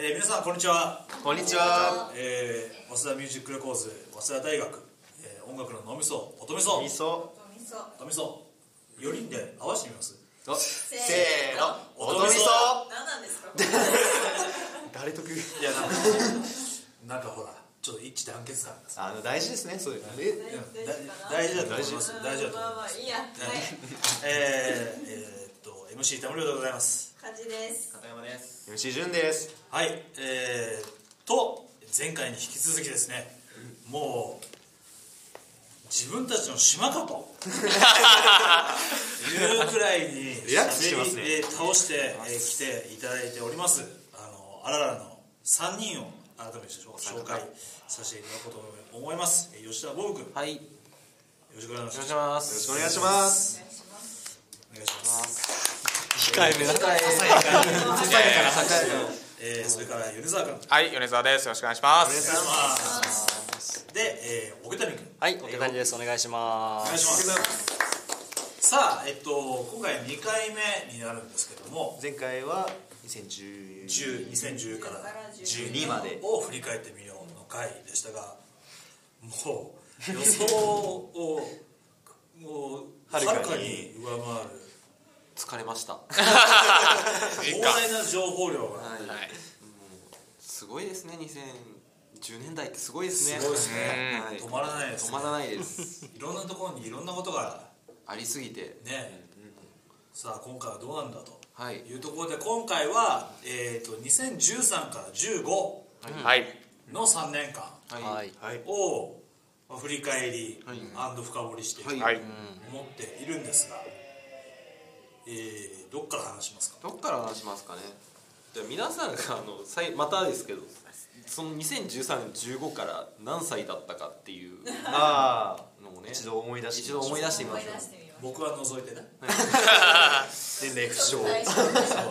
皆さんこんにちは。こんにちは。早稲田ミュージックレコーズ早稲田大学、音楽の脳みそ音みそ4人で合わせてみます。せーの、音みそ。何なんですか誰得意。いやなんかほらちょっと一致団結感がさ、大事ですね。そういうの大事だと思います。MC 田村でございます。カジです。片山です。 MC 潤です。はい、前回に引き続きですね、もう自分たちの島かというくらいに喋り倒してきていただいております。あららの3人を改めて紹介させていただこうと思います。吉田ボブ君、はい、よろしくお願いします。よろしくお願いします。お願いします。控えめだから、それから米沢君、はい、米沢です。よろしくお願いします。で、桶谷君、はい、桶谷です。お願いします。さあ、今回2回目になるんですけども、前回は2010から12までを振り返ってみようの回でしたが、もう予想をもうはるかに上回る、疲れました膨大な情報量が、はい、もうすごいですね。2010年代ってすごいですね。止まらないです、ね、止まらないですいろんなところにいろんなことがありすぎてね、さあ今回はどうなんだというところで、今回は、2013から15の3年間を振り返り&深掘りして思っているんですが、どっから話しますか。どっから話しますかね。じゃあ皆さんがまたですけど、その2013、15から何歳だったかっていうのをね、一度思い出してみましょう。僕は除いてね。年齢不詳。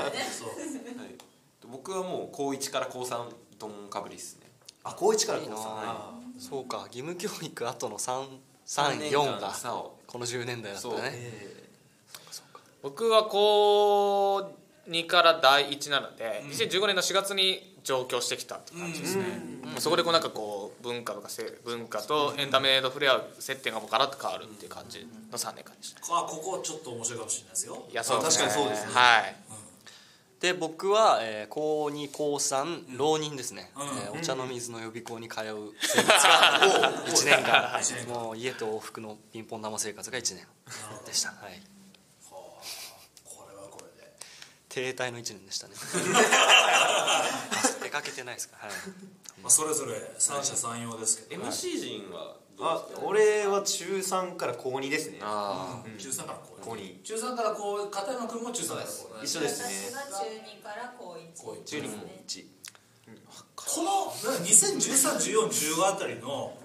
僕はもう高1から高3どんかぶりですね。あ、高1から高3。そうか、義務教育後の3、4がこの10年代だったね。僕は高2から第1なので、2015年の4月に上京してきたって感じですね。そこでこうなんかこう文化とエンタメと触れ合う接点がもうガラッと変わるっていう感じの3年間でした。ここちょっと面白いかもしれないですよ。いや、そうですね。確かにそうですね。はい。で、僕は、高2高3浪人ですね、お茶の水の予備校に通う生活が1年間もう家と往復のピンポン玉生活が1年でした。はい、これはこれで停滞の1年でしたね出かけてないですか。はい、それぞれ三者三様ですけど、 MC 陣はどうですか。俺は中3から高2ですね。中3から高2、中3からこう、片山君も中3からこう一緒ですね。私は中2から高1。中2から1。この2013、14、15あたりの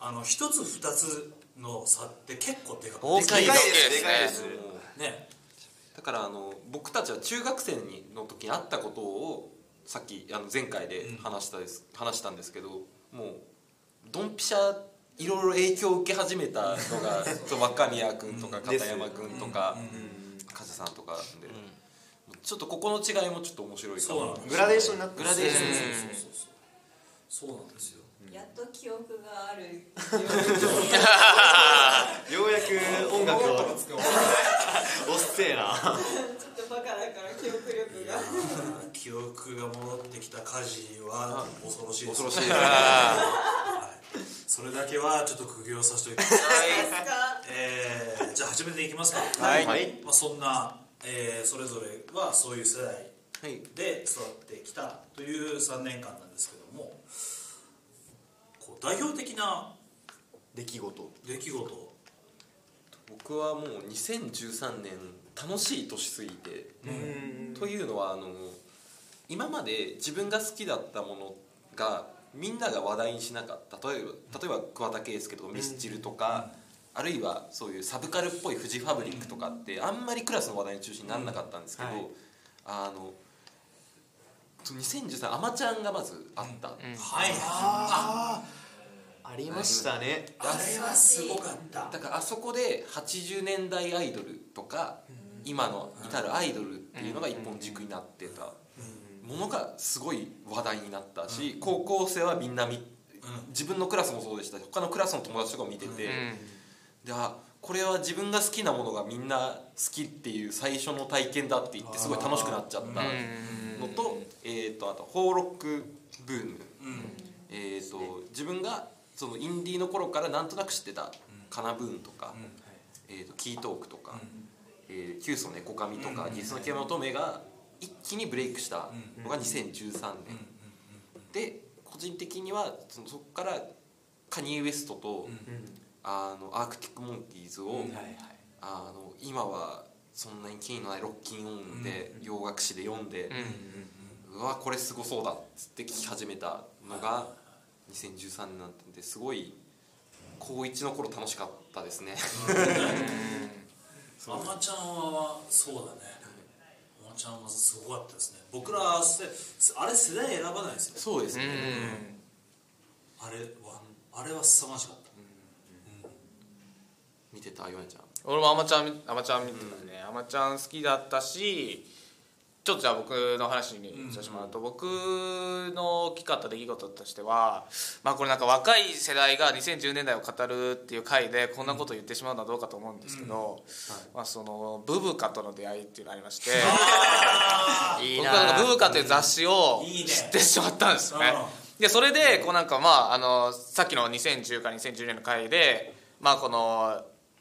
1つ2つの差って結構でかいですね。でかいですね。だから僕たちは中学生の時にあったことをさっき前回で話したんですけど、もうドンピシャいろいろ影響を受け始めたのが若宮君とか片山君とか梶さんとかで、ちょっとここの違いもちょっと面白いかな。グラデーションになってます。そうなんですよ。やっと記憶がある。ようやく音楽をおっせえな。ちょっとバカだから記憶力が記憶が戻ってきた梶は恐ろしいです。恐ろしい。それだけはちょっと苦行させておきます。じゃあ始めていきますか。はい。まあそんな、それぞれはそういう世代で育ってきたという3年間なんですけども、こう代表的な出来事。僕はもう2013年楽しい年過ぎて、というのは今まで自分が好きだったものがみんなが話題にしなかった、例えば桑田佳祐とかミスチルとか、あるいはそういうサブカルっぽいフジファブリックとかってあんまりクラスの話題の中心にならなかったんですけど、2013アマちゃんがまずあった。ありましたね。あれはすごかった。だからあそこで80年代アイドルとか今の至るアイドルっていうのが一本軸になってた。ものがすごい話題になったし、うん、高校生はみんな自分のクラスもそうでしたし、他のクラスの友達とかも見てて、で、あ、これは自分が好きなものがみんな好きっていう最初の体験だって言ってすごい楽しくなっちゃったのと、あと邦ロックブーム、自分がそのインディーの頃からなんとなく知ってたカナブーンとか、キートークとか、キュウソネコカミとかギスの獣乙女が一気にブレイクしたのが2013年で、個人的にはそこからカニエ・ウエストとアークティック・モンキーズを、今はそんなに権威のないロッキンオンで洋楽誌で読んで、うわこれすごそうだっつって聞き始めたのが2013年なんて、すごい高1の頃楽しかったですね。アマちゃんはそうだね、アマちゃんはすごかったですね。僕らあれ世代選ばないですよ。そうですね、あれは凄まじかった。見てた、ヨネちゃん。俺もアマちゃん見てたね。アマちゃん好きだったし、ちょっとじゃあ僕の話にさせてもらうと、僕の大きかった出来事としては、まあこれなんか若い世代が2010年代を語るっていう回でこんなことを言ってしまうのはどうかと思うんですけど、まあそのブブカとの出会いっていうのがありまして、僕はブブカという雑誌を知ってしまったんですよね。でそれでこうなんかさっきの2010か2010年の回で、まあこの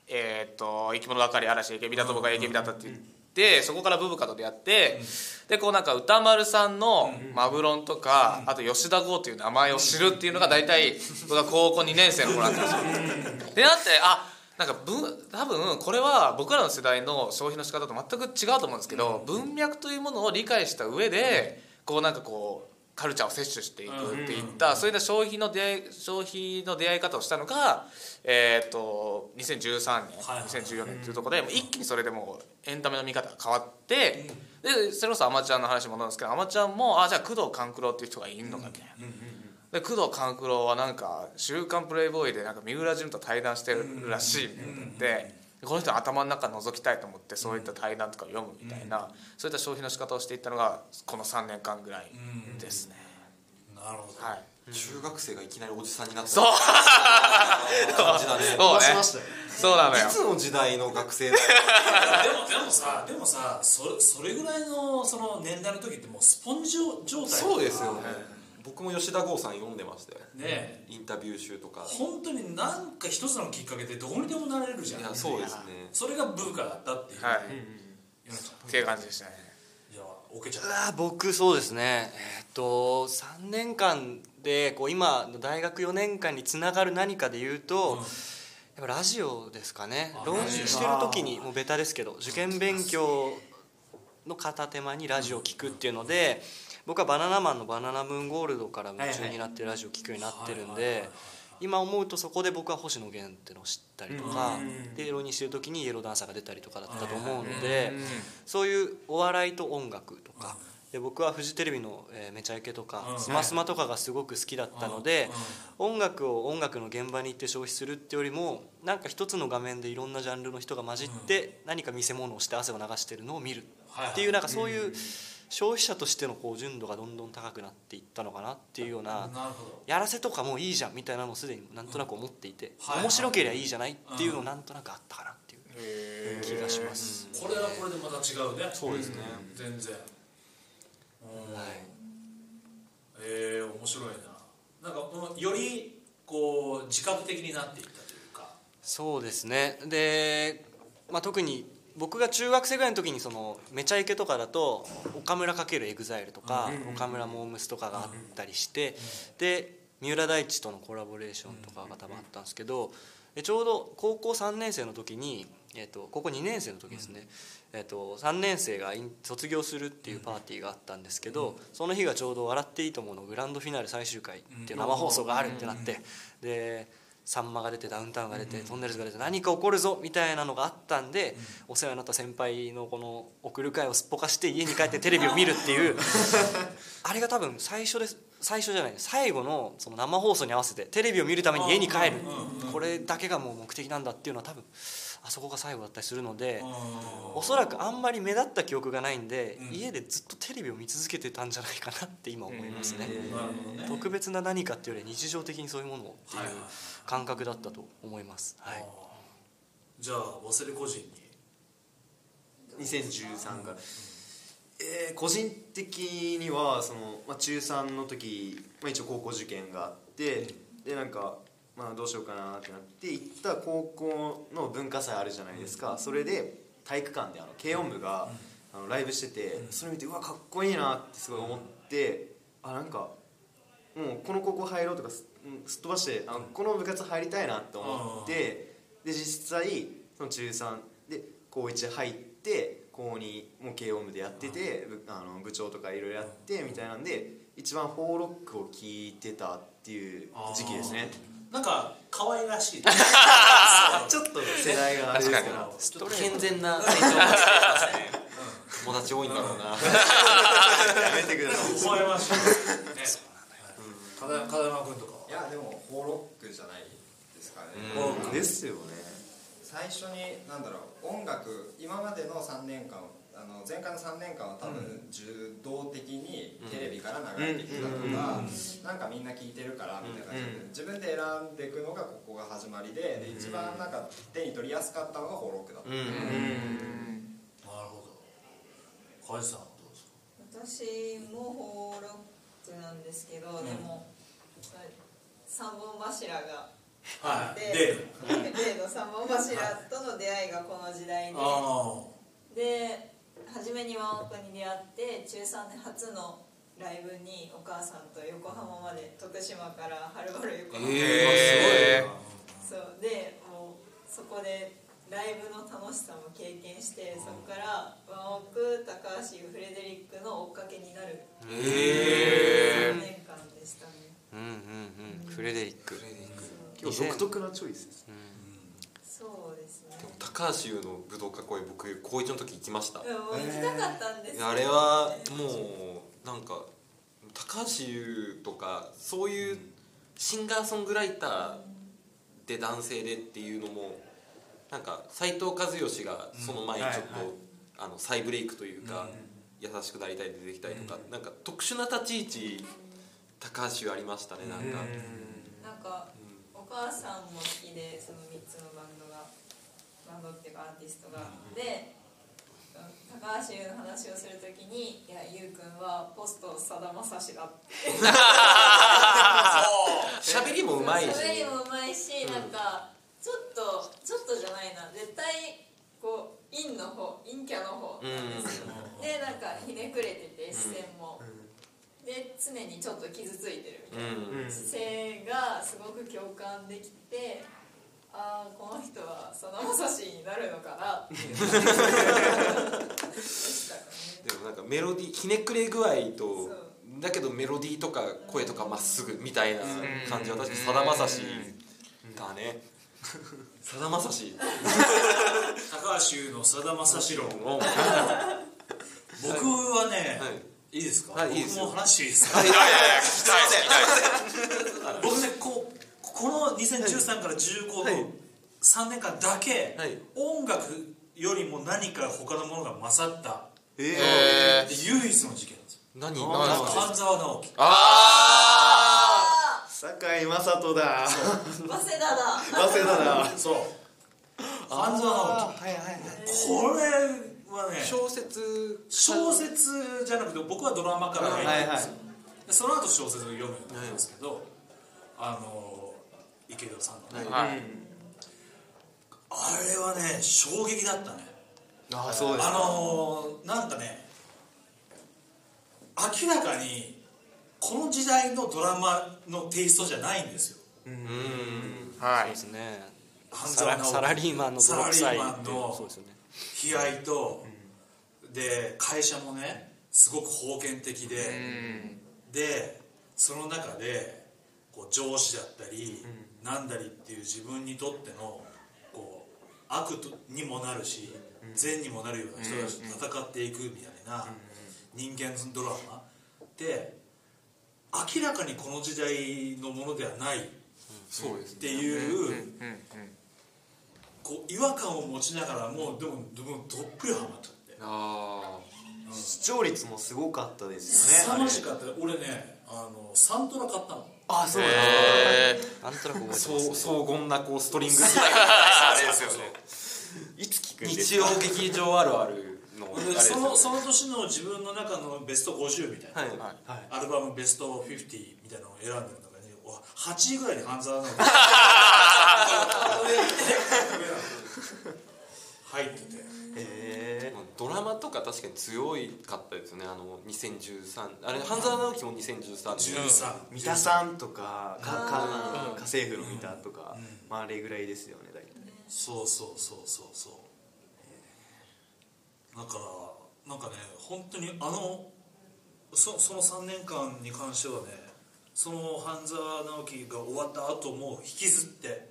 生き物ばかり嵐 AKB だと僕は AKB だったって言って、そこからブブカと出会って、でこうなんか歌丸さんのマブロンとか、あと吉田剛という名前を知るっていうのが大体僕は高校2年生の頃だったんですよ。でなって、あ、なんか多分これは僕らの世代の消費の仕方と全く違うと思うんですけど、文脈というものを理解した上でこうなんかこうカルチャーを摂取していくっていった、そういった消費の出会い方をしたのが、2013年、2014年というところで、一気にそれでもうエンタメの見方が変わって、でそれこそアマちゃんの話もなんですけど、アマちゃんも、あ、じゃあ工藤官九郎っていう人がいるのかみたいな。で工藤官九郎はなんか週刊プレイボーイでなんか三浦淳と対談してるらしいみたいなので、この人の頭の中覗きたいと思って、そういった対談とかを読むみたいな、そういった消費の仕方をしていったのがこの3年間ぐらいですね。なるほど、はい、中学生がいきなりおじさんになった感じだね。そうなのよ、いつの時代の学生だよ。でもさ それぐらい その年代の時ってもうスポンジ状態。そうですよね。僕も吉田剛さん読んでましたよね。インタビュー集とか本当に何か一つのきっかけでどうにでもなれるじゃん。いやそうですね、それがブーカだったっていう、はい、っていう感じでしたね。じゃあOKちゃん。僕そうですね、3年間でこう今の大学4年間につながる何かで言うと、やっぱラジオですかね。浪人してる時にもうベタですけど、受験勉強の片手間にラジオを聞くっていうので、僕はバナナマンのバナナムーンゴールドから夢中になってラジオ聴くようになってるんで、今思うとそこで僕は星野源っていうのを知ったりとかで、浪人してる時にイエローダンサーが出たりとかだったと思うので、そういうお笑いと音楽とかで、僕はフジテレビのめちゃイケとかスマスマとかがすごく好きだったので、音楽の現場に行って消費するってよりも、なんか一つの画面でいろんなジャンルの人が混じって何か見せ物をして汗を流してるのを見るっていう、なんかそういう消費者としてのこう純度がどんどん高くなっていったのかなっていうような、やらせとかもういいじゃんみたいなのをすでになんとなく思っていて、面白ければいいじゃないっていうのなんとなくあったかなっていう気がします。これはこれでまた違うね。そうですね、全然。はい、面白いな。なんかこのよりこう自覚的になっていったというか。そうですね。で、特に僕が中学生ぐらいの時に、そのめちゃイケとかだと岡村×EXILEとか岡村モームスとかがあったりして、で三浦大知とのコラボレーションとかが多分あったんですけど、ちょうど高校3年生の時に、高校2年生の時ですね、3年生が卒業するっていうパーティーがあったんですけど、その日がちょうど笑っていいと思うのグランドフィナーレ最終回っていう生放送があるってなって、でサンマが出てダウンタウンが出てトンネルズが出て何か起こるぞみたいなのがあったんで、お世話になった先輩のこの送る会をすっぽかして家に帰ってテレビを見るっていうあれが多分最後のその生放送に合わせてテレビを見るために家に帰る、これだけがもう目的なんだっていうのは多分あそこが最後だったりするので、おそらくあんまり目立った記憶がないんで、うん、家でずっとテレビを見続けてたんじゃないかなって今思いますね、特別な何かっていうより日常的にそういうものっていう感覚だったと思います、はい、じゃあ忘れ個人に2013が、個人的にはその、中3の時、一応高校受験があって、うん、でなんかどうしようかなってなって行った高校の文化祭あるじゃないですか、うん、それで体育館で軽音部がライブしてて、それ見てうわかっこいいなってすごい思って、あなんかもうこの高校入ろうとかすっ飛ばして、この部活入りたいなって思って、で実際その中3で高1入って、高2もう軽音部でやってて、部長とかいろいろやってみたいなんで、一番ホーロックを聴いてたっていう時期ですね。なんか可愛らしいちょっと世代があれですけど、ちょっと健全な体調がしてますね友達多いんだろうなやめてください思いましたね。そうなんだよ。風間君とかはいやでもホーロックじゃないですかね。ホーロックですよね。最初に何だろう、音楽今までの3年間前回の3年間は多分受動的にテレビから流れてきたとか、なんかみんな聴いてるからみたいな感じで自分で選んでいくのがここが始まり で一番なんか手に取りやすかったのがホーロックだった。なるほど。カイさんどうですか？私もホーロックなんですけど、でも三本柱があって例の三本柱との出会いがこの時代で初めにワンオクに出会って中3で初のライブにお母さんと横浜まで、徳島からはるばる横浜まで、そうでもうそこでライブの楽しさも経験して、そこからワンオク、高橋、フレデリックの追っかけになる3年間でしたね。フレデリック今日独特なチョイスですね。そうですね。でも高橋優の武道家公演僕高1の時行きました。もう行きたかったんですよ、ね。あれはもうなんか高橋優とかそういうシンガーソングライターで男性でっていうのもなんか斉藤和義がその前にちょっと、再ブレイクというか、優しくなりたいで出てきたりとか、なんか特殊な立ち位置高橋優ありましたね。なんか、お母さんも好きでその3つのバンドっていうかアーティストがで、高橋優の話をするときに「いや優くんはポストさだまさしだ」ってしゃべりもうまいしなんかちょっとじゃないな、絶対こう陰の方、陰キャの方なんですよ、でなんかひねくれてて視線も。で常にちょっと傷ついてるみたいな姿勢がすごく共感できて、ああこの人はさだまさしになるのかなっていうでもなんかメロディーひねくれ具合とだけどメロディーとか声とかまっすぐみたいな感じは確かにさだまさしだね。さだまさし高橋優のさだまさし論を僕はね、いいですか？僕も話していいですか？僕ね、この2013から15の3年間だけ音楽よりも何か他のものが勝った唯一の事件なんですよ。半沢直樹。堺雅人だ。早稲田だ。そう。半沢直樹。これはね、小説じゃなくて僕はドラマから入ってるんですよ、でその後小説を読むようになるんですけど、池田さんのね、あれはね衝撃だったね。ああそうですか。なんかね明らかにこの時代のドラマのテイストじゃないんですよ。そうですね。サラリーマンの泥臭いそうですよね。悲哀と、で会社もねすごく封建的で、でその中でこう上司だったり、なんだりっていう自分にとってのこう悪にもなるし、善にもなるような人たちと戦っていくみたいな人間ドラマで、明らかにこの時代のものではないっていうこう違和感を持ちながらもでもどっぷりハマっちゃってあ、うん、視聴率もすごかったですよね。凄まじかった。俺ねサントラ買ったの。ああそうだ、なんとなく覚えてますね。荘厳なこうストリングスあれですよね。いつ聞くんですか。日曜劇場あるあるのあれですよね。その年の自分の中のベスト50みたいな、はいはい、アルバムベスト50みたいなのを選んでる中に8位ぐらいに半沢直樹入ってて、ドラマとか確かに強いかったですよね。2013あれ半沢直樹も2013三田さんとか家政婦の三田とか、まああれぐらいですよね大体。そうそうそうそうそう、だからなんかね本当にその3年間に関してはね、その半沢直樹が終わった後も引きずって、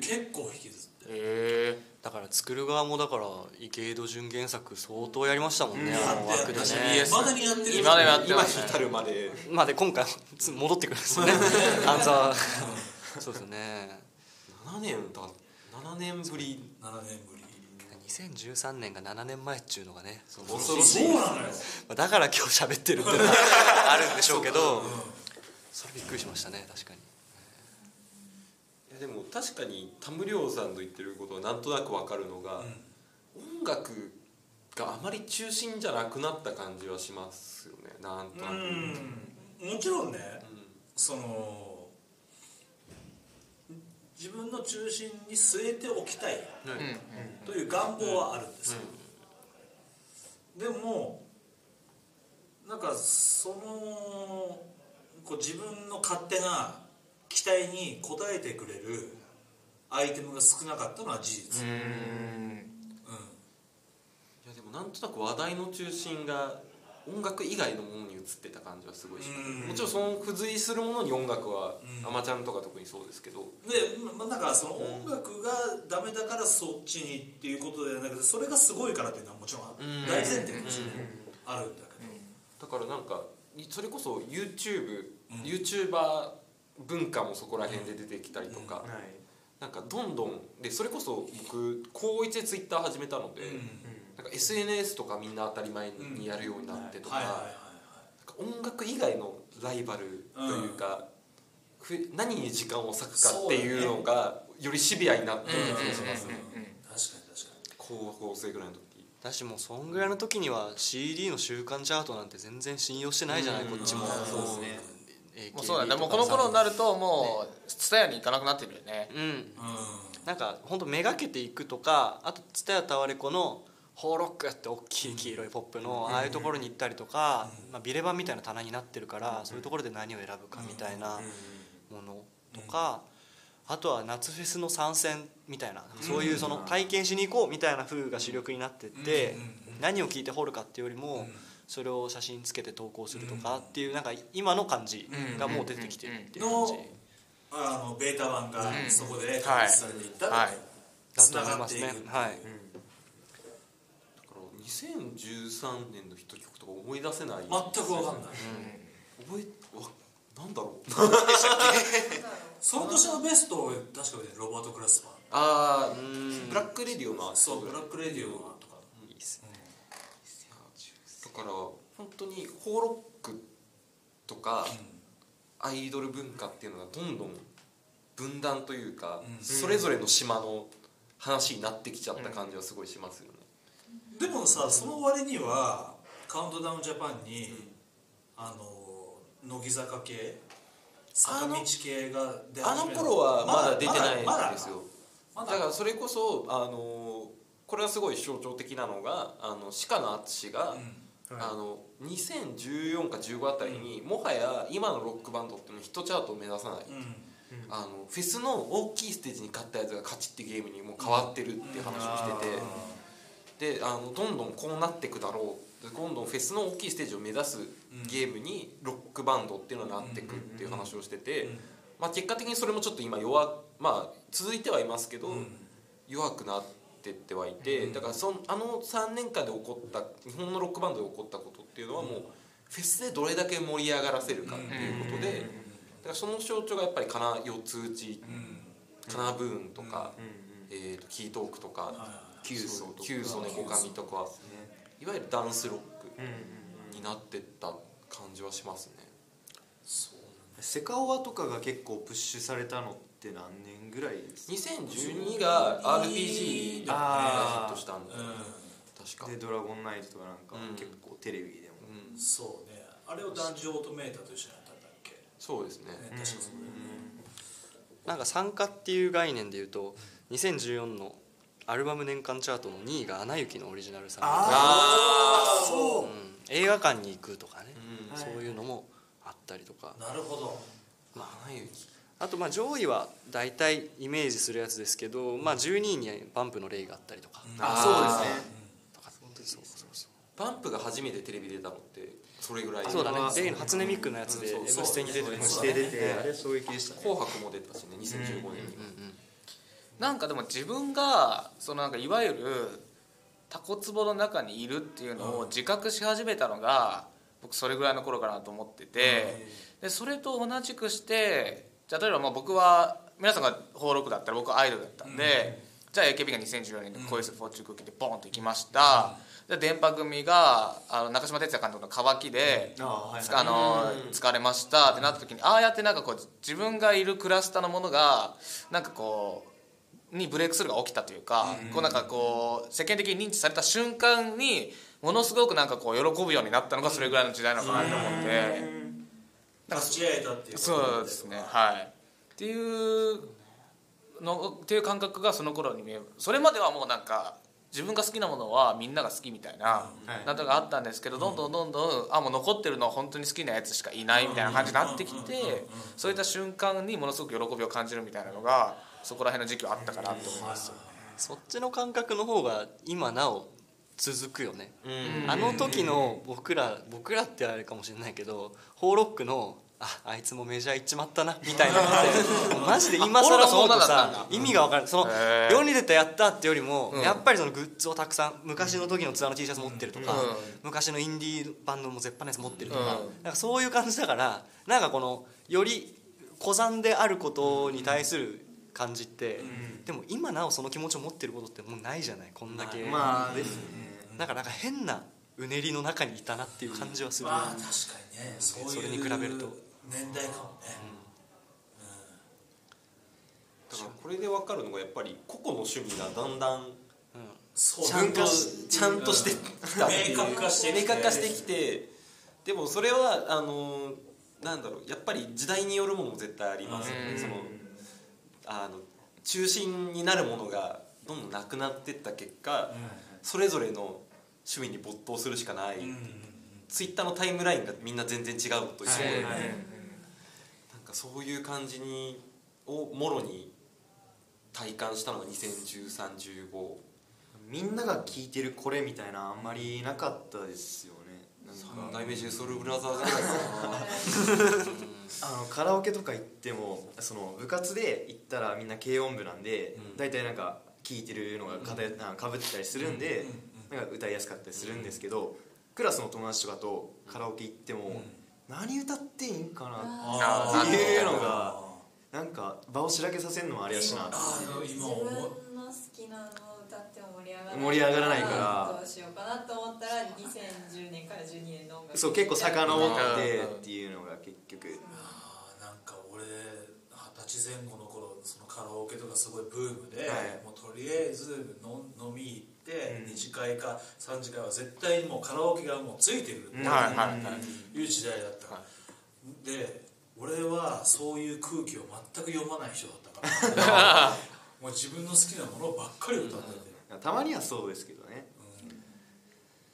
結構引きずって、だから作る側もだから池井戸潤原作相当やりましたもんね、枠でね。まだにやってる、今至るまでまで今回戻ってくるんですよね半沢そうですね。7年ぶり2013年が7年前っちゅうのがね、恐ろしい。そうなのよ。だから今日喋ってるっていうのがあるんでしょうけど、それびっくりしましたね。確かに。でも確かに田無良さんの言ってることはなんとなく分かるのが、うん、音楽があまり中心じゃなくなった感じはしますよね。なんとなく、うん、もちろんね、うん、その自分の中心に据えておきたいという願望はあるんですよ、うんうん、でもなんかそのこう自分の勝手な期待に応えてくれるアイテムが少なかったのは事実。うん、うん、いやでもなんとなく話題の中心が音楽以外のものに移ってた感じはすごいします。もちろんその付随するものに音楽はアマちゃんとか特にそうですけど、で、まあ、だからその音楽がダメだからそっちにっていうことではなくて、それがすごいからっていうのはもちろん大前提としてあるんだけど、だからなんかそれこそ YouTuber文化もそこら辺で出てきたりとか、うん、なんかどんどんで、それこそ僕高1でツイッター始めたので、うん、なんか SNS とかみんな当たり前にやるようになってとか、音楽以外のライバルというか、うん、何に時間を割くかっていうのがよりシビアになってる気がしますね。高校生ぐらいの時だし、もうそんぐらいの時には CD の週間チャートなんて全然信用してないじゃない、こっちも。そうですね。もうそうなんだ、もうこの頃になるともうTSUTAYAに行かなくなってるよね。うん、うん、なんかほんとめがけていくとか、あとTSUTAYAタワレコのホーロックって大きい黄色いポップのああいうところに行ったりとか、まあ、ビレバンみたいな棚になってるから、そういうところで何を選ぶかみたいなものとか、あとは夏フェスの参戦みたいな、そういうその体験しに行こうみたいな風が主力になってって、何を聞いて掘るかっていうよりもそれを写真つけて投稿するとかっていう、なんか今の感じがもう出てきてるっていう感じ、ベータ版がそこで確立されていったらつながっていく。だから2013年のヒット曲とか思い出せない、全く分かんない、なんだろうその年のベスト確かロバート・クラスパー、ああブラックレディオの、そうブラックレディオとかいいっすね。だから本当にホーロックとかアイドル文化っていうのがどんどん分断というか、それぞれの島の話になってきちゃった感じはすごいしますよね。でもさ、その割にはカウントダウンジャパンに乃木坂系坂道系が出始めた、あの頃はまだ出てないんですよ。だからそれこそこれはすごい象徴的なのが、鹿野淳が、2014か15あたりに、もはや今のロックバンドってもヒットチャートを目指さない、フェスの大きいステージに勝ったやつが勝ちってゲームにもう変わってるって話をしてて、でどんどんこうなってくだろう、今度フェスの大きいステージを目指すゲームにロックバンドっていうのになってくっていう話をしてて、まあ結果的にそれもちょっと今まあ続いてはいますけど弱くなってってはいて、だから3年間で起こった日本のロックバンドで起こったことっていうのは、もうフェスでどれだけ盛り上がらせるかっていうことで、だからその象徴がやっぱり四つ打ち、カナブーンとか、キートークとかキュウソネコカミとか、いわゆるダンスロックになってった感じはしますね。そうなんです。セカオワとかが結構プッシュされたのって何年ぐらいですか？2012が RPG でヒットしたんで、確かでドラゴンナイトとかなんか結構テレビでも、そうね、あれをダンジョンオートメーターと一緒にやったんだっけ？そうですね。確かそうだよね。なんか参加っていう概念でいうと2014のアルバム年間チャートの2位がアナ雪のオリジナルさん、ああそう、うん、映画館に行くとかね、うん、そういうのもあったりとか、なるほど、まあ、アナ雪、あとまあ上位は大体イメージするやつですけど、まあ、12位にバンプのレイがあったりとか、うん、あそうですね、バンプが初めてテレビ出たのってそれぐらい、そうだね、レイの初音ミックのやつで M ステに出てましたね。あれ衝撃でしたね。紅白も出たしね、2015年には。なんかでも自分がそのなんかいわゆるタコツボの中にいるっていうのを自覚し始めたのが僕それぐらいの頃かなと思ってて、でそれと同じくして、じゃあ例えばまあ僕は皆さんが邦録だったら僕はアイドルだったんで、じゃあ AKB が2014年で恋するフォーチュンクッキーでボーンといきました。で電波組が中島哲也監督の渇きで疲れましたってなった時に、ああやってなんかこう自分がいるクラスターのものがなんかこうにブレイクスルーが起きたというか、こうなんかこう世間的に認知された瞬間にものすごくなんかこう喜ぶようになったのがそれぐらいの時代なのかなと思って、立ち会えたっていうそうですね、はいっていうのっていう感覚がその頃に見える。それまではもうなんか自分が好きなものはみんなが好きみたいななんとかあったんですけど、どんどんどんどん、あもう残ってるのは本当に好きなやつしかいないみたいな感じになってきて、そういった瞬間にものすごく喜びを感じるみたいなのがそこら辺の時期はあったかなと思いますよね。そっちの感覚の方が今なお続くよね。あの時の僕らってあれかもしれないけど、ホーロックのあいつもメジャー行っちまったなみたいなのってマジで今更思うとさ、意味が分からない。その世に出たやったってよりも、やっぱりそのグッズをたくさん昔の時のツアーの T シャツ持ってるとか、昔のインディーバンドも絶版のやつ持ってるとか、なんかそういう感じだから、なんかこのより古参であることに対する感じって、でも今なおその気持ちを持ってることってもうないじゃない、こんだけ。まあですね、なんか変なうねりの中にいたなっていう感じはする。まあ確かにね、それに比べると年代かもね、だからこれで分かるのが、やっぱり個々の趣味がだんだんちゃんとしてきたっていう、明確化してきて、でもそれはなんだろう、やっぱり時代によるものも絶対ありますよね。その中心になるものがどんどんなくなっていった結果、それぞれの趣味に没頭するしかない。ツイッターのタイムラインがみんな全然違うのと一緒で、そういう感じにをもろに体感したのが2013、15。みんなが聴いてるこれみたいなあんまりなかったですよね。3代目Jソウルブラザーズぐらいかな。カラオケとか行っても、その部活で行ったらみんな軽音部なんで、大体なんか聴いてるのがかぶってたりするんで、なんか歌いやすかったりするんですけど、クラスの友達とかとカラオケ行っても、何歌っていいんかなっていうのがなんか場をしらけさせるのもあれやしな、自分の好きなの歌っても盛り上がらないから、どうしようかなと思ったら2010年から12年の音楽、そう結構遡ってっていうのが結局、なんか俺20歳前後の頃、そのカラオケとかすごいブームで、もうとりあえず飲み行って2次会か3次会は絶対にもうカラオケがもうついてくるっていう時代だったから。で俺はそういう空気を全く読まない人だったからもう自分の好きなものばっかり歌ってて、たまにはそうですけどね。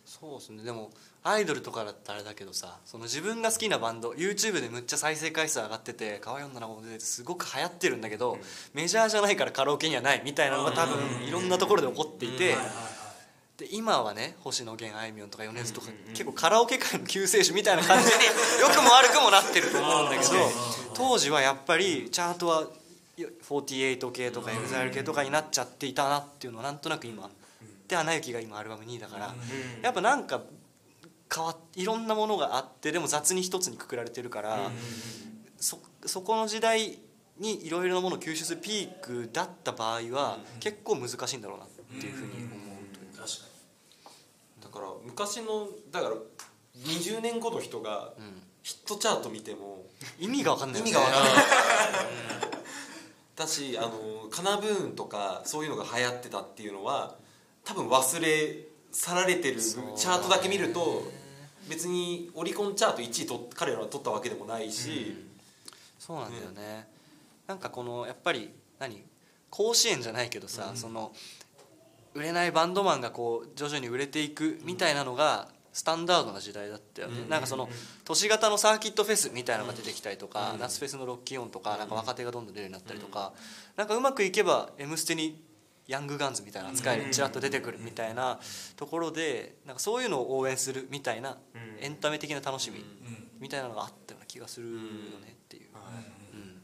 そうですね。でもアイドルとかだったらあれだけどさ、その自分が好きなバンド YouTube でむっちゃ再生回数上がってて、可愛い女の子も出ててすごく流行ってるんだけど、メジャーじゃないからカラオケにはないみたいなのが多分いろんなところで起こっていて、で今はね、星野源、あいみょんとか米津とか結構カラオケ界の救世主みたいな感じに良くも悪くもなってると思うんだけど、当時はやっぱりチャートは48系とか EXILE 系とかになっちゃっていたなっていうのはなんとなく今で、アナ雪が今アルバム2位だから、やっぱなんかいろんなものがあって、でも雑に一つにくくられてるから、そこの時代にいろいろなものを吸収するピークだった場合は結構難しいんだろうなっていうふうに思うというか、だから昔のだから20年後の人がヒットチャート見ても意味が分かんないよね。意味が分かんないだし、カナブーンとかそういうのが流行ってたっていうのは多分忘れ去られてるチャートだけ見ると別にオリコンチャート1位と彼らは取ったわけでもないし、うん、そうなんだよね、うん、なんかこのやっぱり何甲子園じゃないけどさ、うん、その売れないバンドマンがこう徐々に売れていくみたいなのがスタンダードな時代だったよね、うん、なんかその都市型のサーキットフェスみたいなのが出てきたりとか、うん、夏フェスのロッキーオンとか、なんか若手がどんどん出るようになったりとか、うん、なんかうまくいけば「Mステ」にヤングガンズみたいな扱いでちらっと出てくるみたいなところで、なんかそういうのを応援するみたいなエンタメ的な楽しみみたいなのがあったような気がするよねっていう、うんうんうん、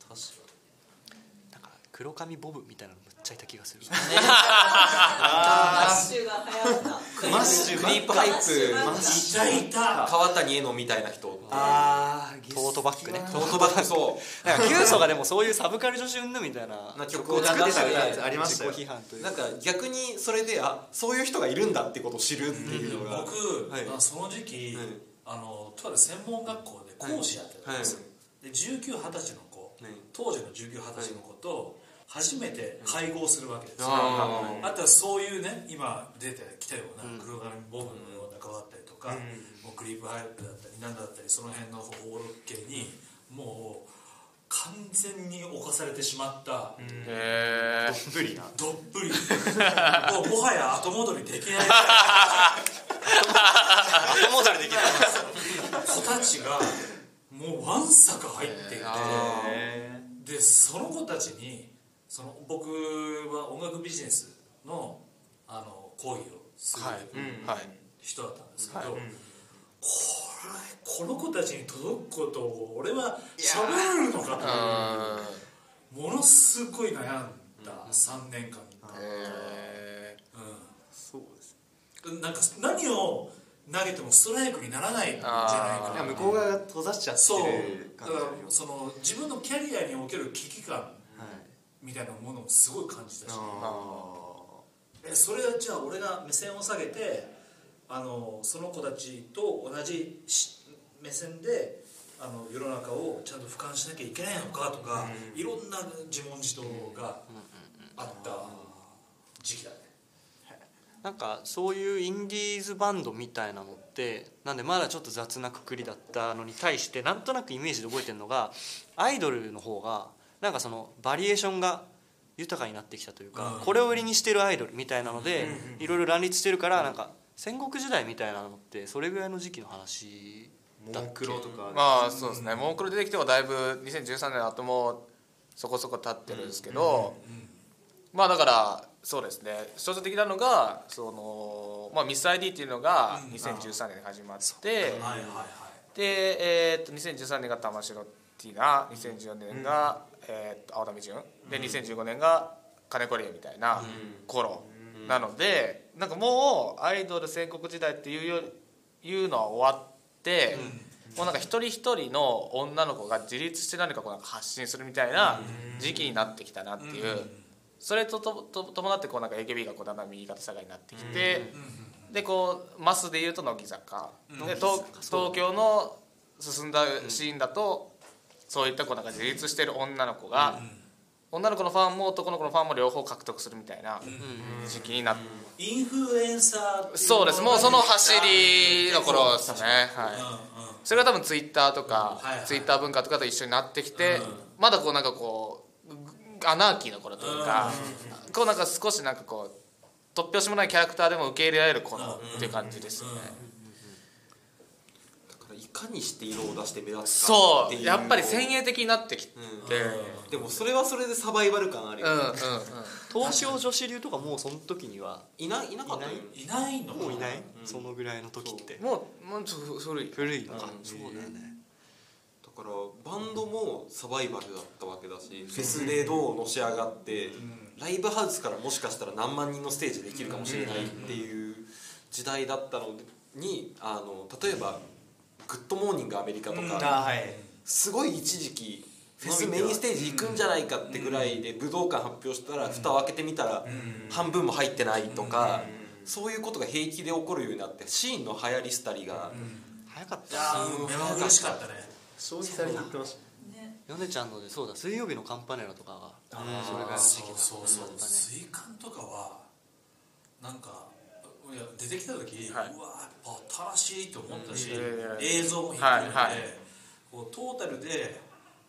確かにだから黒髪ボブみたいなのむっちゃいた気がする、ね、マッシュが流行ったマッシュクリープハイプいた川谷絵音みたいな人、あートートバッグね、トートバッグそうなんかキュウソがでもそういうサブカル女子うんぬみたいな曲を作ってたりありましたよ。なんか逆にそれであそういう人がいるんだってことを知るっていうのが、うん、僕、はい、その時期、はい、とある専門学校で講師やってたんですよ、はいはい、で19、20歳の子、はい、当時の19、20歳の子と初めて会合するわけですよ、はい、あとはそういうね今出てきたような黒髪ボブのような顔だったりとか、うん、もうクリープハイプだったりなんだったりその辺の方法系にもう完全に侵されてしまった、うん、どっぷりなどっぷりもうもはや後戻りできない後戻りできない子たちがもうわんさか入ってて、でその子たちにその僕は音楽ビジネス の, 講義をする、はいうん、人だったんですけど、はいうん、この子たちに届くことを俺は喋れるのかとものすごい悩んだ3年間だった、うん、そうですなんか何を投げてもストライクにならないんじゃないかな、向こう側が閉ざしちゃってる感じ、だからその自分のキャリアにおける危機感みたいなものもすごい感じたし、それはじゃあ俺が目線を下げてその子たちと同じ目線で世の中をちゃんと俯瞰しなきゃいけないのかとか、うん、いろんな自問自答があった時期だね。なんかそういうインディーズバンドみたいなのってなんでまだちょっと雑なくくりだったのに対してなんとなくイメージで覚えてるのがアイドルの方がなんかそのバリエーションが豊かになってきたというか、これを売りにしてるアイドルみたいなのでいろいろ乱立してるから、なんか戦国時代みたいなのってそれぐらいの時期の話だっけ。モンクロとか、まあそうですね、モンクロ出てきてもだいぶ2013年の後もそこそこ経ってるんですけど、まあだからそうですね、象徴的なのがその、まあ、ミス ID っていうのが2013年に始まって、で2013年が玉城ティナ、2014年が青田美純で、2015年が金子理恵みたいな頃なので、なんかもうアイドル戦国時代っていうのは終わって、もうなんか一人一人の女の子が自立して何かこうなんか発信するみたいな時期になってきたなっていう、それと伴ってこうなんか AKB がこうだんだん右肩下がりになってきて、でこうマスでいうと乃木坂で東京の進んだシーンだとそういったこうなんか自立してる女の子が、女の子のファンも男の子のファンも両方獲得するみたいな時期になって、インフルエンサーっていう、そうです、もうその走りの頃ですね、はい、それが多分ツイッターとか、ツイッター文化とかと一緒になってきて、まだこうなんかこうアナーキーの頃というか、こうなんか少しなんかこう突拍子もないキャラクターでも受け入れられる頃っていう感じですよね。いかにして色を出して目立つかっていう、そうやっぱり先鋭的になってきて、うん、でもそれはそれでサバイバル感あるよね、うんうんうん、東証女子流とかもうその時にはいなかったよ、いないのもういない、うん、そのぐらいの時ってもう古いのか、そうだよね。だからバンドもサバイバルだったわけだし、フェスでどうのし上がって、うん、ライブハウスからもしかしたら何万人のステージできるかもしれないっていう時代だったのに、例えばグッドモーニングアメリカとか、うんはい、すごい一時期フェスメインステージ行くんじゃないかってぐらいで武道館発表したら蓋を開けてみたら半分も入ってないとか、そういうことが平気で起こるようになって、シーンの流行り廃りが早かったです。嬉しかったね。正直されて言ってました。ヨネちゃんのでそうだ、水曜日のカンパネラとかがそれがそうそうそう、水管とかはなんかいや出てきた時、はい、うわやっぱ新しいと思ったし、映像もいいので、はいはい、こうトータルで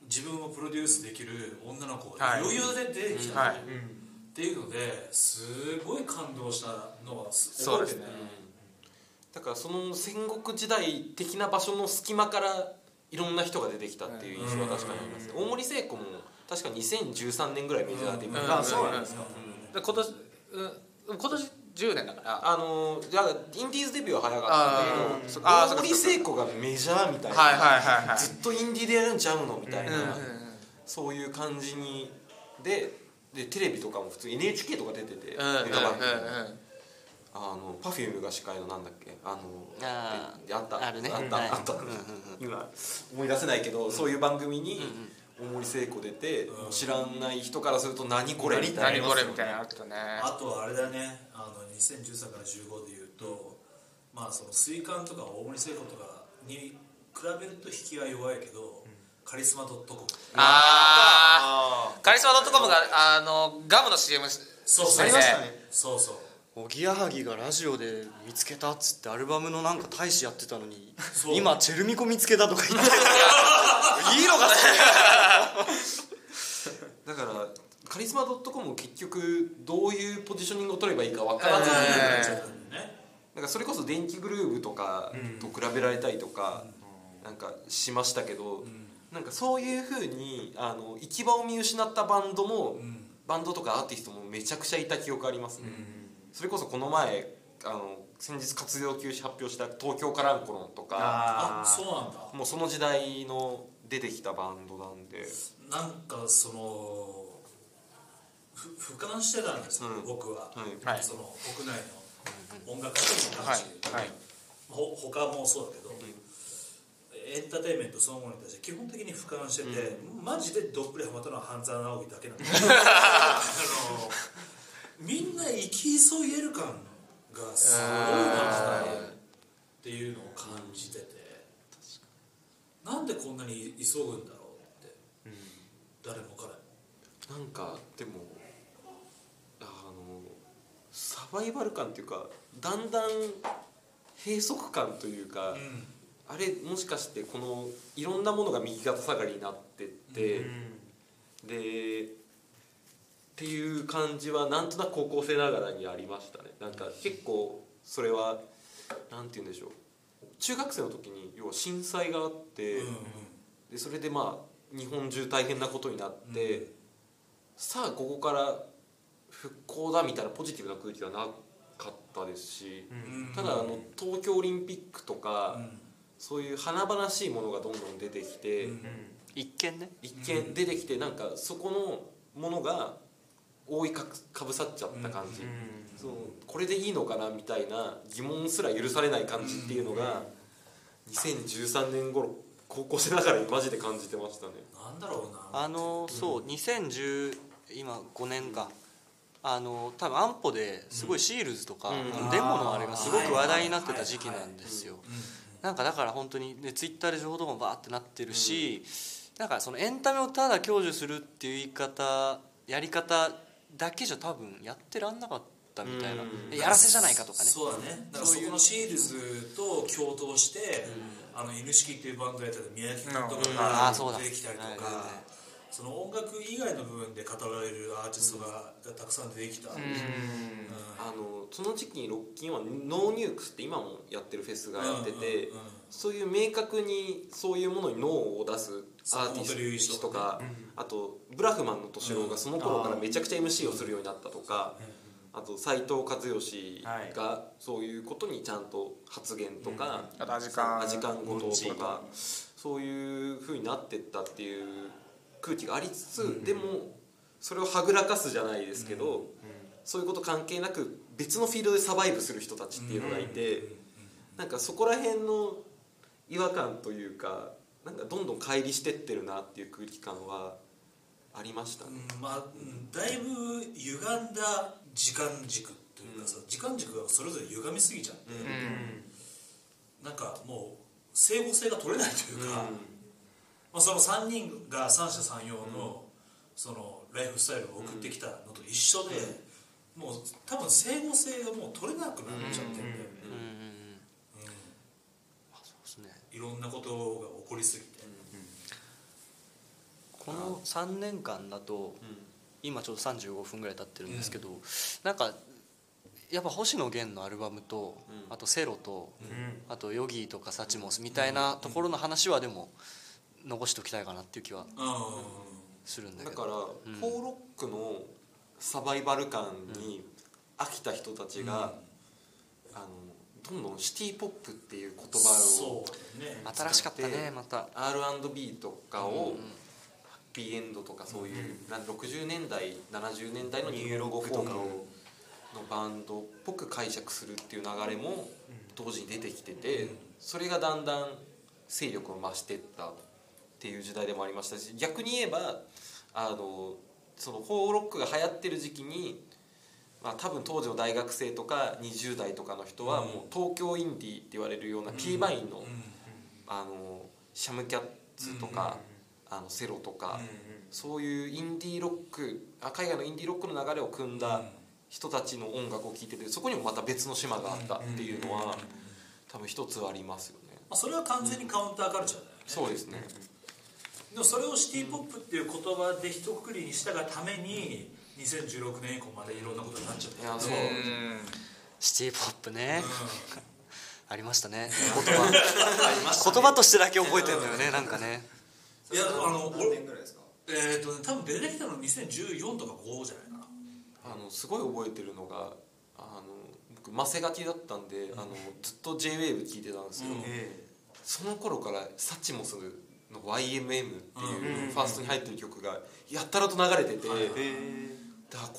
自分をプロデュースできる女の子が余裕で出てきた、はい、っていうのですごい感動したのは覚えてるね。だからその戦国時代的な場所の隙間からいろんな人が出てきたっていう印象は確かにありますね。大森聖子も確か2013年ぐらいメジャーデビュー。あ、そうなんですか。今年10年だから。じゃあインディーズデビューは早かったけど、大森聖子がメジャーみたいな、ずっとインディーでやるんちゃうのみたいな、そういう感じにでテレビとかも普通 NHK とか出てて、パフュームが司会のなんだっけ、あった、今思い出せないけど、そういう番組に大森聖子出て、知らない人からすると何これみたいな、あとね、あとはあれだね、2013から15でいうと、まあその水管とか大森聖子とかに比べると引きは弱いけど、カリスマドットコム、カリスマドットコムがガムの CM ありましたね。そうそう、おぎやはぎがラジオで見つけたっつってアルバムのなんか大使やってたのに、今チェルミコ見つけたとか言っていいのかねだからカリスマ .com も結局どういうポジショニングを取ればいいか分からない、なんかそれこそ電気グルーヴとかと比べられたりとかなんかしましたけど、なんかそういう風に行き場を見失ったバンドとかアーティストもめちゃくちゃいた記憶ありますね。それこそこの前先日活動休止発表した東京カランコロンとか、あ、そうなんだ、もうその時代の出てきたバンドなんで、なんかその俯瞰してたんですよ、僕は、はい、その国内の音楽活動の話、はい、他もそうだけど、エンターテインメントそのものに対して基本的に俯瞰してて、マジでどっぷりハマったのは半沢直樹だけなんですみんな生き急いでる感がすごいなっていうのを感じてて、なんでこんなに急ぐんだろうって、誰も彼もなんかでもサバイバル感っていうか、だんだん閉塞感というか、あれもしかしてこのいろんなものが右肩下がりになってって、でっていう感じはなんとなく高校生ながらにありましたね。なんか結構それはなんて言うんでしょう、中学生の時に要は震災があって、でそれでまあ日本中大変なことになって、さあここから復興だみたいなポジティブな空気はなかったですし、ただ東京オリンピックとか、そういう華々しいものがどんどん出てきて、一見出てきて、なんかそこのものが覆いかぶさっちゃった感じ、そうこれでいいのかなみたいな疑問すら許されない感じっていうのが2013年頃高校生ながらにマジで感じてましたね。なんだろうな、そう2010今5年間多分安保ですごいシールズとか、デモのあれがすごく話題になってた時期なんですよ。なんかだから本当にね、ツイッターで情報とかもバーってなってるし、なんかそのエンタメをただ享受するっていう言い方やり方だけじゃ多分やってらんなかったみたいな、やらせじゃないかとかね。そうだね、だからそこのシールズと共闘して、N式っていうバンドやったら宮城監督が出てきたりとか、その音楽以外の部分で語られるアーティストがたくさん出てきた。その時期にロッキンはノーニュークスって今もやってるフェスがやってて、そういう明確にそういうものにノーを出すアーティストとか、あとブラフマンの敏郎がその頃からめちゃくちゃ MC をするようになったとか、あと斉藤和義がそういうことにちゃんと発言とか、あとアジカンごととか、そういう風になってったっていう空気がありつつ、でもそれをはぐらかすじゃないですけど、そういうこと関係なく別のフィールドでサバイブする人たちっていうのがいて、なんかそこら辺の違和感というか、なんかどんどん乖離してってるなっていう空気感はありましたね、うん、まあ、だいぶ歪んだ時間軸というかさ、うん、時間軸がそれぞれ歪みすぎちゃって、うん、なんかもう整合性が取れないというか、うん、まあ、その3人が三者三様の、うん、そのライフスタイルを送ってきたのと一緒で、うん、もう多分整合性がもう取れなくなっちゃってるんだよね。いろんなことが起こりすぎて、うん、この3年間だと、うん、今ちょうど35分ぐらい経ってるんですけど、うん、なんかやっぱ星野源のアルバムと、うん、あとセロと、うん、あとヨギーとかサチモスみたいなところの話はでも残しておきたいかなっていう気はするんだけど、だから、うん、フォーロックのサバイバル感に飽きた人たちが、うん、どんどんシティポップっていう言葉を、ね、新しかったね、また R&B とかを、うん、ハッピーエンドとかそういう、うん、60年代70年代のニューロゴフォームのバンドっぽく解釈するっていう流れも同時に出てきてて、それがだんだん勢力を増していったっていう時代でもありましたし、逆に言えばそのフォーロックが流行ってる時期に、まあ、多分当時の大学生とか20代とかの人はもう東京インディーって言われるような P バインの、シャムキャッツとかセロとかそういうインディーロック、海外のインディーロックの流れを組んだ人たちの音楽を聴いてて、そこにもまた別の島があったっていうのは多分一つありますよね。それは完全にカウンターカルチャーだよね。そうですね。でもそれをシティポップっていう言葉で一括りにしたがために2016年以降までいろんなことになっちゃった。いや、そう、シティポップね、うん、ありましたね、言葉言葉としてだけ覚えてるのよね、なんかね。いや、何年ぐらいですか？多分出てきたの2014とか5じゃないかな。すごい覚えてるのが、僕マセガキだったんで、ずっと J-WAVE 聴いてたんですよ、うん、その頃からサチモスの YMM っていうファーストに入ってる曲がやったらと流れてて、だから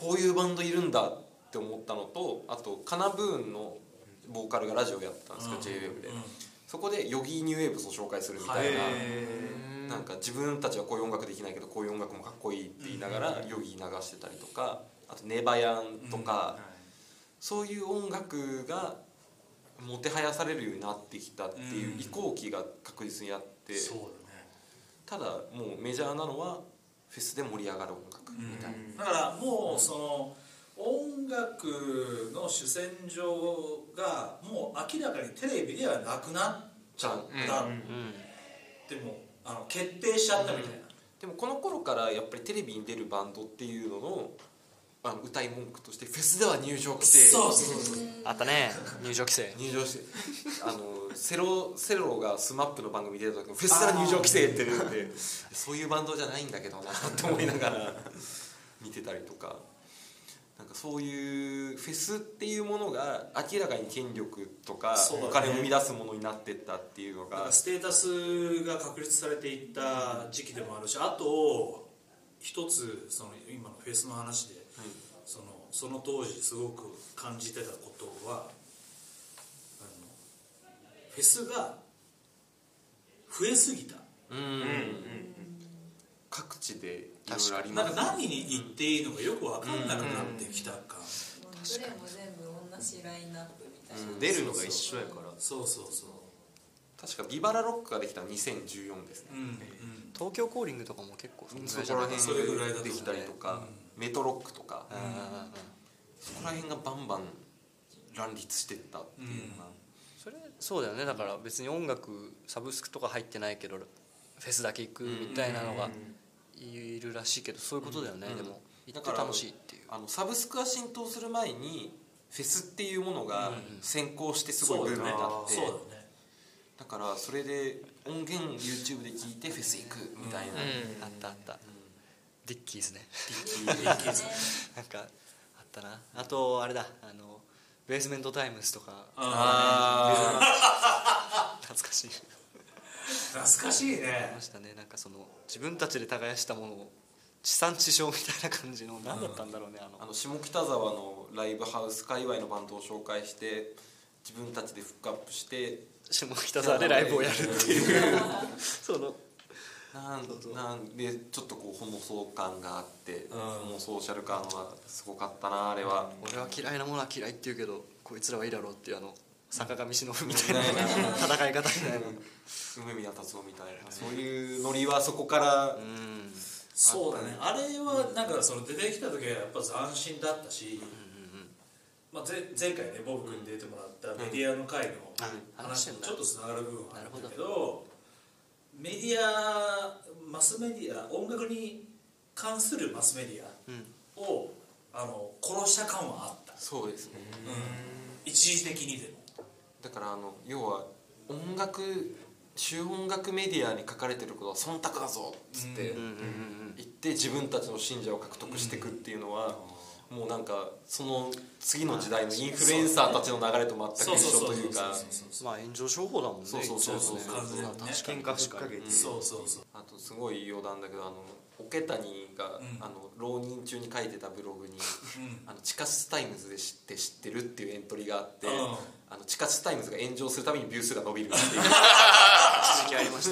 こういうバンドいるんだって思ったのと、あとカナブーンのボーカルがラジオやってたんですけど J-WAVE で、そこでヨギーニューウェーブスを紹介するみたいな、なんか自分たちはこういう音楽できないけどこういう音楽もかっこいいって言いながらヨギー流してたりとか、あとネバヤンとかそういう音楽がもてはやされるようになってきたっていう移行期が確実にあって、ただもうメジャーなのはフェスで盛り上がる音楽みたいな。だからもうその音楽の主戦場がもう明らかにテレビではなくなっちゃった、でも決定しちゃったみたいな、でもこの頃からやっぱりテレビに出るバンドっていうのの歌い文句としてフェスでは入場規制、そうそうそう、あったね、入場規制入場してセロがスマップの番組出た時もフェスでは入場規制って言うんでそういうバンドじゃないんだけどなと思いながら見てたりとか、なんかそういうフェスっていうものが明らかに権力とかお金を生み出すものになってったっていうのが、ステータスが確立されていった時期でもあるし、あと一つその今のフェスの話で、はい、その当時すごく感じてたことは、フェスが増えすぎた、うんうんうん、各地でいろいろありますね。なんか何に行っていいのかよく分かんなくなってきた感、どれも全部同じラインナップみたいな、うん、出るのが一緒やから、そうそうそう、確かビバラロックができたのは2014ですね、うんうん、東京コーリングとかも結構そこら辺でできたりとか、うん、メトロックとか、うん、そこら辺がバンバン乱立してったっていうのが、うん、そうだよね。だから別に音楽サブスクとか入ってないけどフェスだけ行くみたいなのがいるらしいけど、そういうことだよね、うんうん、でも行って楽しいっていう、サブスクが浸透する前にフェスっていうものが先行してすごいブームになって、うんうん、だからそれで音源 YouTube で聞いてフェス行くみたいな、うんうん、あったあった、うん、ディッキーズね、ディッキーズなんかあったな。あとあれだ、ベースメントタイムズとか、あ、懐かしい懐かしいね、ありましたね。なんかその自分たちで耕したものを地産地消みたいな感じの、何だったんだろうね、下北沢のライブハウス界隈のバンドを紹介して自分たちでフックアップして下北沢でライブをやるっていうそのなんでちょっとこうホモソー感があって、うん、ホモソーシャル感はすごかったなあれは、うん、俺は嫌いなものは嫌いって言うけどこいつらはいいだろうっていうあの坂上忍みたいな戦い方みたいな梅宮達夫みたいなそういうノリはそこから、うん、そうだねあれはなんかその出てきた時はやっぱ斬新だったし、うんうんうんまあ、前回ねボブ君に出てもらったメディアの回の話にちょっとつながる部分はあるんだけどメディアマスメディア音楽に関するマスメディアを、うん、殺した感はあったそうですね、うん、一時的にでもだから要は音楽主音楽メディアに書かれてることは忖度だぞっつって言って自分たちの信者を獲得していくっていうのはもうなんかその次の時代のインフルエンサーたちの流れと全く一緒というかまあ炎上商法だもんねそうそうそうそう喧嘩しかけてそうそうそうあとすごい余談だけど桶谷が浪人中に書いてたブログに地下室タイムズで知って知ってるっていうエントリーがあって地下室タイムズが炎上するたびにビュー数が伸びるっていう一時期ありまし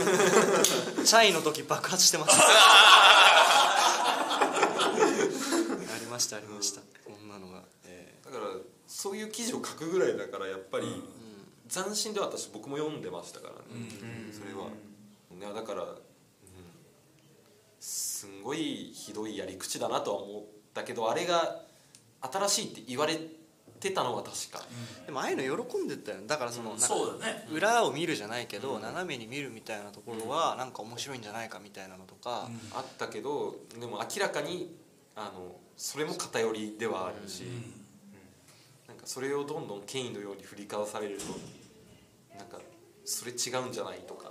たチャイの時爆発してましたありましたありました、うん、こんなのが、だからそういう記事を書くぐらいだからやっぱり、うん、斬新では私僕も読んでましたからね、うん、それは、うん、だから、うん、すんごいひどいやり口だなとは思ったけどあれが新しいって言われてたのは確か、うん、でもああいうの喜んでたよねだからその、うんそうだね、裏を見るじゃないけど、うん、斜めに見るみたいなところは、うん、なんか面白いんじゃないかみたいなのとか、うん、あったけどでも明らかにそれも偏りではあるし、うんうん、なんかそれをどんどん権威のように振りかわされるとなんかそれ違うんじゃないとか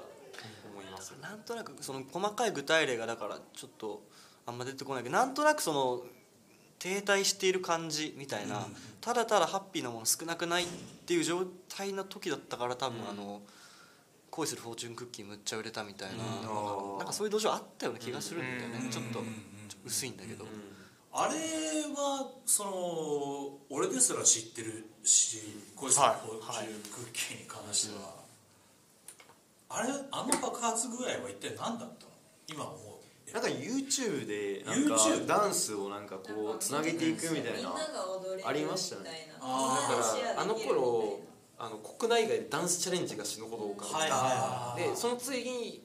思います、うん、なんとなくその細かい具体例がだからちょっとあんま出てこないけどなんとなくその停滞している感じみたいな、うん、ただただハッピーなもの少なくないっていう状態の時だったから多分うん、恋するフォーチュンクッキーむっちゃ売れたみたいな、うん、なんかそういう土壌あったような気がするんだよね、うん、ちょっと薄いんだけど、うんうん、あれはその俺ですら知ってるし恋するフォーチュンクッキーに関しては、はいはい、あの爆発具合は一体何だったの今思うなんか YouTube でなんかダンスをなんかこうつなげていくみたいなありましたねだからあの頃国内外でダンスチャレンジが死ぬほど多かった、はいはいはい、でその次に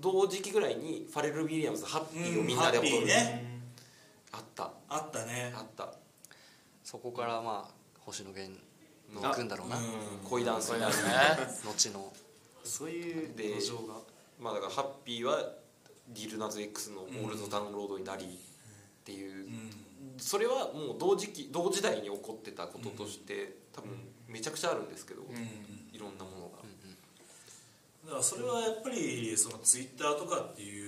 同時期ぐらいにファレル・ウィリアムズのハッピーをみんなで踊る、ね、あったねあったそこからまあ星野源のくんだろうな恋ダンスになるね後のそういうでまあだからハッピーはディルナズ X のオールドダウンロードになりっていう、うん、それはもう同時代に起こってたこととして多分めちゃくちゃあるんですけど、うん、いろんなものが、うん、だからそれはやっぱりそのツイッターとかっていう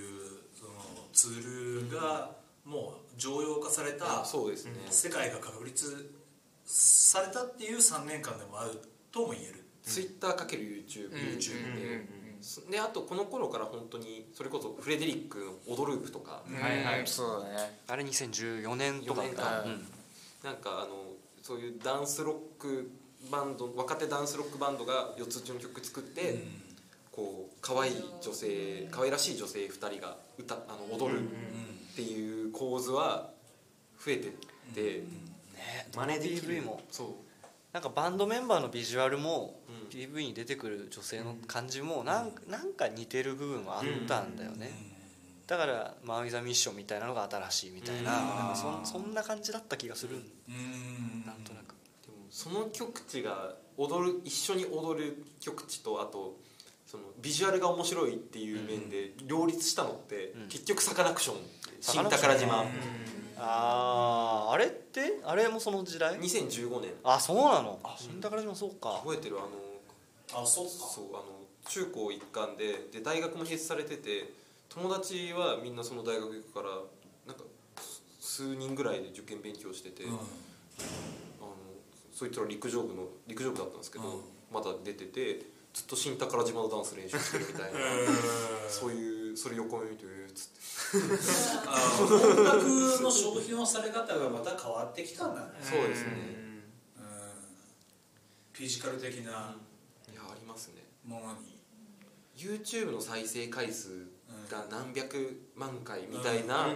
そのツールがもう常用化された、うん、そうですね、世界が確立されたっていう3年間でもあるとも言える、うん、ツイッター ×YouTube、うん、YouTube で、うんうんであとこの頃から本当にそれこそフレデリックの「オドループ」とか、うんはいはい、そうだねあれ2014年とかか、うん、なんかそういうダンスロックバンド若手ダンスロックバンドが4つ順曲作って、うん、こう可愛い女性可愛らしい女性2人が踊るっていう構図は増えてって、うんうん、ねマネ DV もそうなんかバンドメンバーのビジュアルも PV に出てくる女性の感じもなんか似てる部分はあったんだよねだからマウイザミッションみたいなのが新しいみたい なんかそんな感じだった気がするなんとなくでもその曲地が一緒に踊る曲地とあとそのビジュアルが面白いっていう面で両立したのって結局サカナクション新宝島あれってあれもその時代2015年あそうなの新宝島そうか覚えてるあそうかそう中高一貫 で大学も閉鎖されてて友達はみんなその大学行くからなんか数人ぐらいで受験勉強してて、うん、そいつら陸上部だったんですけど、うん、まだ出ててずっと新宝島のダンス練習してるみたいなそういうそれ横目見てるっつって音楽の消費のされ方がまた変わってきたんだねそうですねうんフィジカル的な、うん、いやありますねものに YouTube の再生回数が何百万回みたいな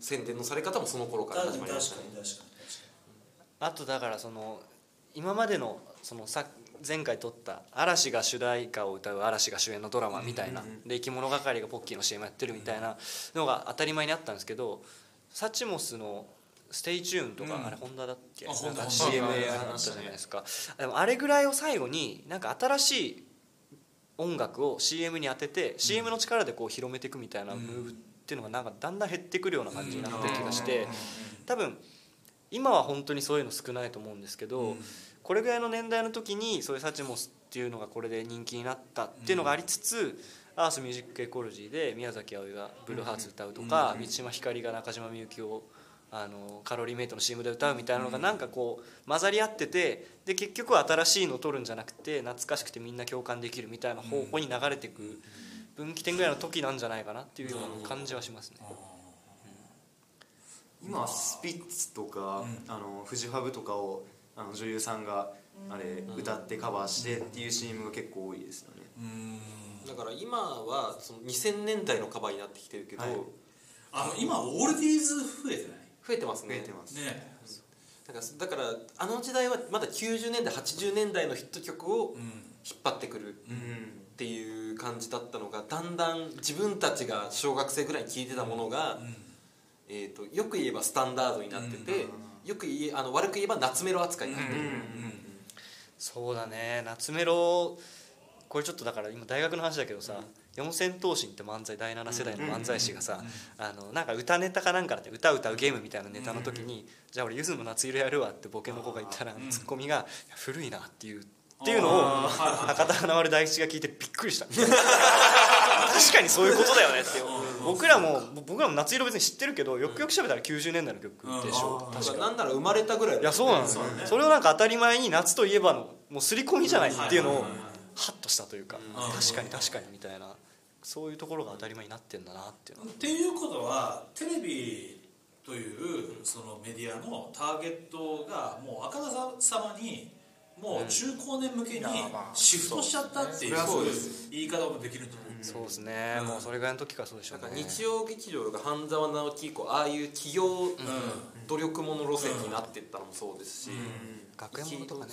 宣伝のされ方もその頃から始まりましたね。あとだからその今までのそのさ前回撮った嵐が主題歌を歌う嵐が主演のドラマみたいなで生き物係がポッキーの CM やってるみたいなのが当たり前にあったんですけど、サチモスのステイチューンとか、あれホンダだっけ、なんか CM あったじゃないですか。でもあれぐらいを最後になんか新しい音楽を CM に当てて CM の力でこう広めていくみたいなムーブっていうのがなんかだんだん減ってくるような感じになってる気がして、多分今は本当にそういうの少ないと思うんですけど、これぐらいの年代の時にそういうサチモスっていうのがこれで人気になったっていうのがありつつ、アースミュージックエコロジーで宮崎あおいがブルーハーツ歌うとか、満島ひかりが中島みゆきをカロリーメイトの CM で歌うみたいなのがなんかこう混ざり合ってて、で結局は新しいのを撮るんじゃなくて懐かしくてみんな共感できるみたいな方向に流れていく分岐点ぐらいの時なんじゃないかなっていうような感じはしますね。今スピッツとかフジファブとかを女優さんがあれ歌ってカバーしてっていう CM が結構多いですよね。だから今はその2000年代のカバーになってきてるけど、はい、今オールディーズ増えてない？増えてますね。増えてますね。だからあの時代はまだ90年代80年代のヒット曲を引っ張ってくるっていう感じだったのが、だんだん自分たちが小学生ぐらいに聴いてたものが、よく言えばスタンダードになってて、よく悪く言えば夏メロ扱いになってる。そうだね、夏メロ。これちょっとだから今大学の話だけどさ、四千頭身って漫才第7世代の漫才師がさ、なんか歌ネタかなんかで歌歌うゲームみたいなネタの時に、じゃあ俺ゆずの夏色やるわってボケの子が言ったら、ツッコミが古いなっていうのを博多華丸大吉が聞いてびっくりした。確かにそういうことだよねって。僕らも夏色別に知ってるけど、よくよく調べたら90年代の曲でしょ。確かなんなら生まれたぐらい。いやそうなんですよ。それをなんか当たり前に夏といえばのもう刷り込みじゃないっていうのを。ハッとしたというか、確かに確かにみたいな、そういうところが当たり前になってんだなっていうの。っていうことはテレビというそのメディアのターゲットがもうあからさまにもう中高年向けにシフトしちゃったっていう、そういう言い方もできると思う。そうですね、もうそれぐらいの時からそうでしょうね。なんか日曜劇場とか半沢直樹以降、ああいう企業努力者路線になっていったのもそうですし、学園ものとかね、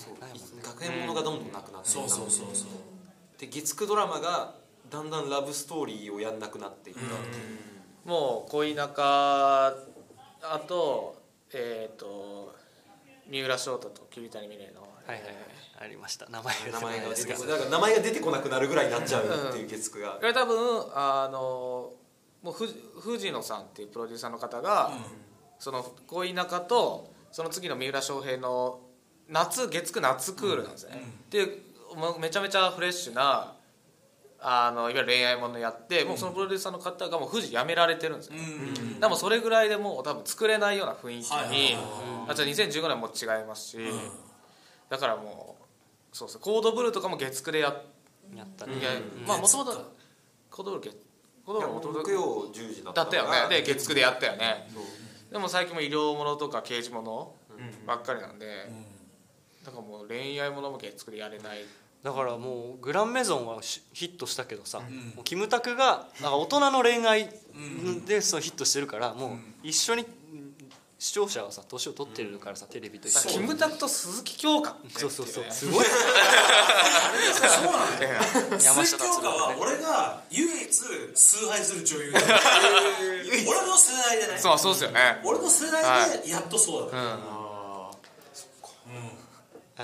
学園ものがどんどんなくなって、そうそうそうそうで月9ドラマがだんだんラブストーリーをやんなくなっていった。もう恋仲、あと三浦翔太と桐谷美玲のありました。名前が出てこなくなるぐらいになっちゃうっていう月9が、これ多分もう藤野さんっていうプロデューサーの方が、その恋仲とその次の三浦翔平の月9夏クールなんですね。でめちゃめちゃフレッシュな、いわゆる恋愛ものやって、もうそのプロデューサーの方がもう富士辞められてるんですよ。でもそれぐらいでもう多分作れないような雰囲気に、あと2015年も違いますし、だからもうそうですね、コードブルーとかも月9でやったり、まあもともとコードブルー木曜10時だったよね。で月9でやったよね。でも最近も医療ものとか刑事ものばっかりなんで、だからもう恋愛ものも月9でやれない。だからもうグランメゾンはヒットしたけどさ、もうキムタクがなんか大人の恋愛でそうヒットしてるから、もう一緒に視聴者はさ年を取ってるからさ、テレビと一緒にキムタクと鈴木京香、そうそうそう、すごい。そうなんだよ、鈴木京香は俺が唯一崇拝する女優だ。俺の世代でね。そうそうですよね、俺の世代でやっとそうだね。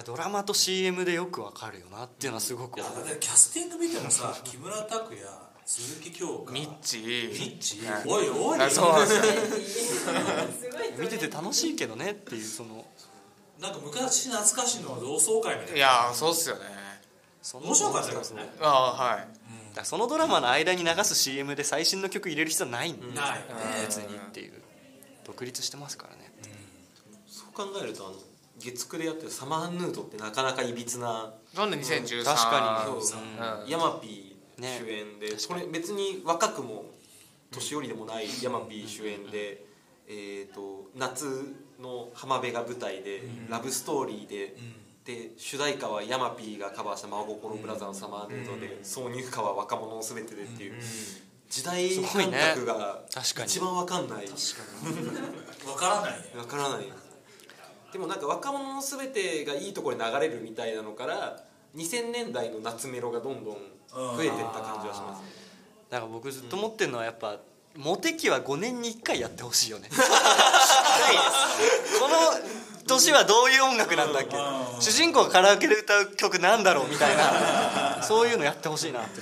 ドラマと CM でよくわかるよなっていうのはすごく。キャスティング見てもさ、木村拓哉、鈴木京香、ミッチ、おいおい、見てて楽しいけどねっていう、そのなんか昔懐かしいのは同窓会みたいな。いやそうっすよね。面白かったですね。あはい。そのドラマの間に流す CM で最新の曲入れる必要ないんだよね、別にっていう。独立してますからね。そう考えると月9でやってるサマーヌードってなかなかいびつな。なんで2013、確かにヤマピー主演で、これ別に若くも年寄りでもないヤマピー主演で、夏の浜辺が舞台でラブストーリーで主題歌はヤマピーがカバーした「真心ブラザーのサマーヌード」で、挿入歌は若者のすべてでっていう、時代感覚が一番分かんない。分からないね。分からない。でもなんか若者の全てがいいところに流れるみたいなのから2000年代の夏メロがどんどん増えてった感じはしますね。だから僕ずっと思ってるのはやっぱ、モテ期は5年に1回やってほしいよね。この年はどういう音楽なんだっけ、主人公がカラオケで歌う曲なんだろうみたいな、そういうのやってほしいなって。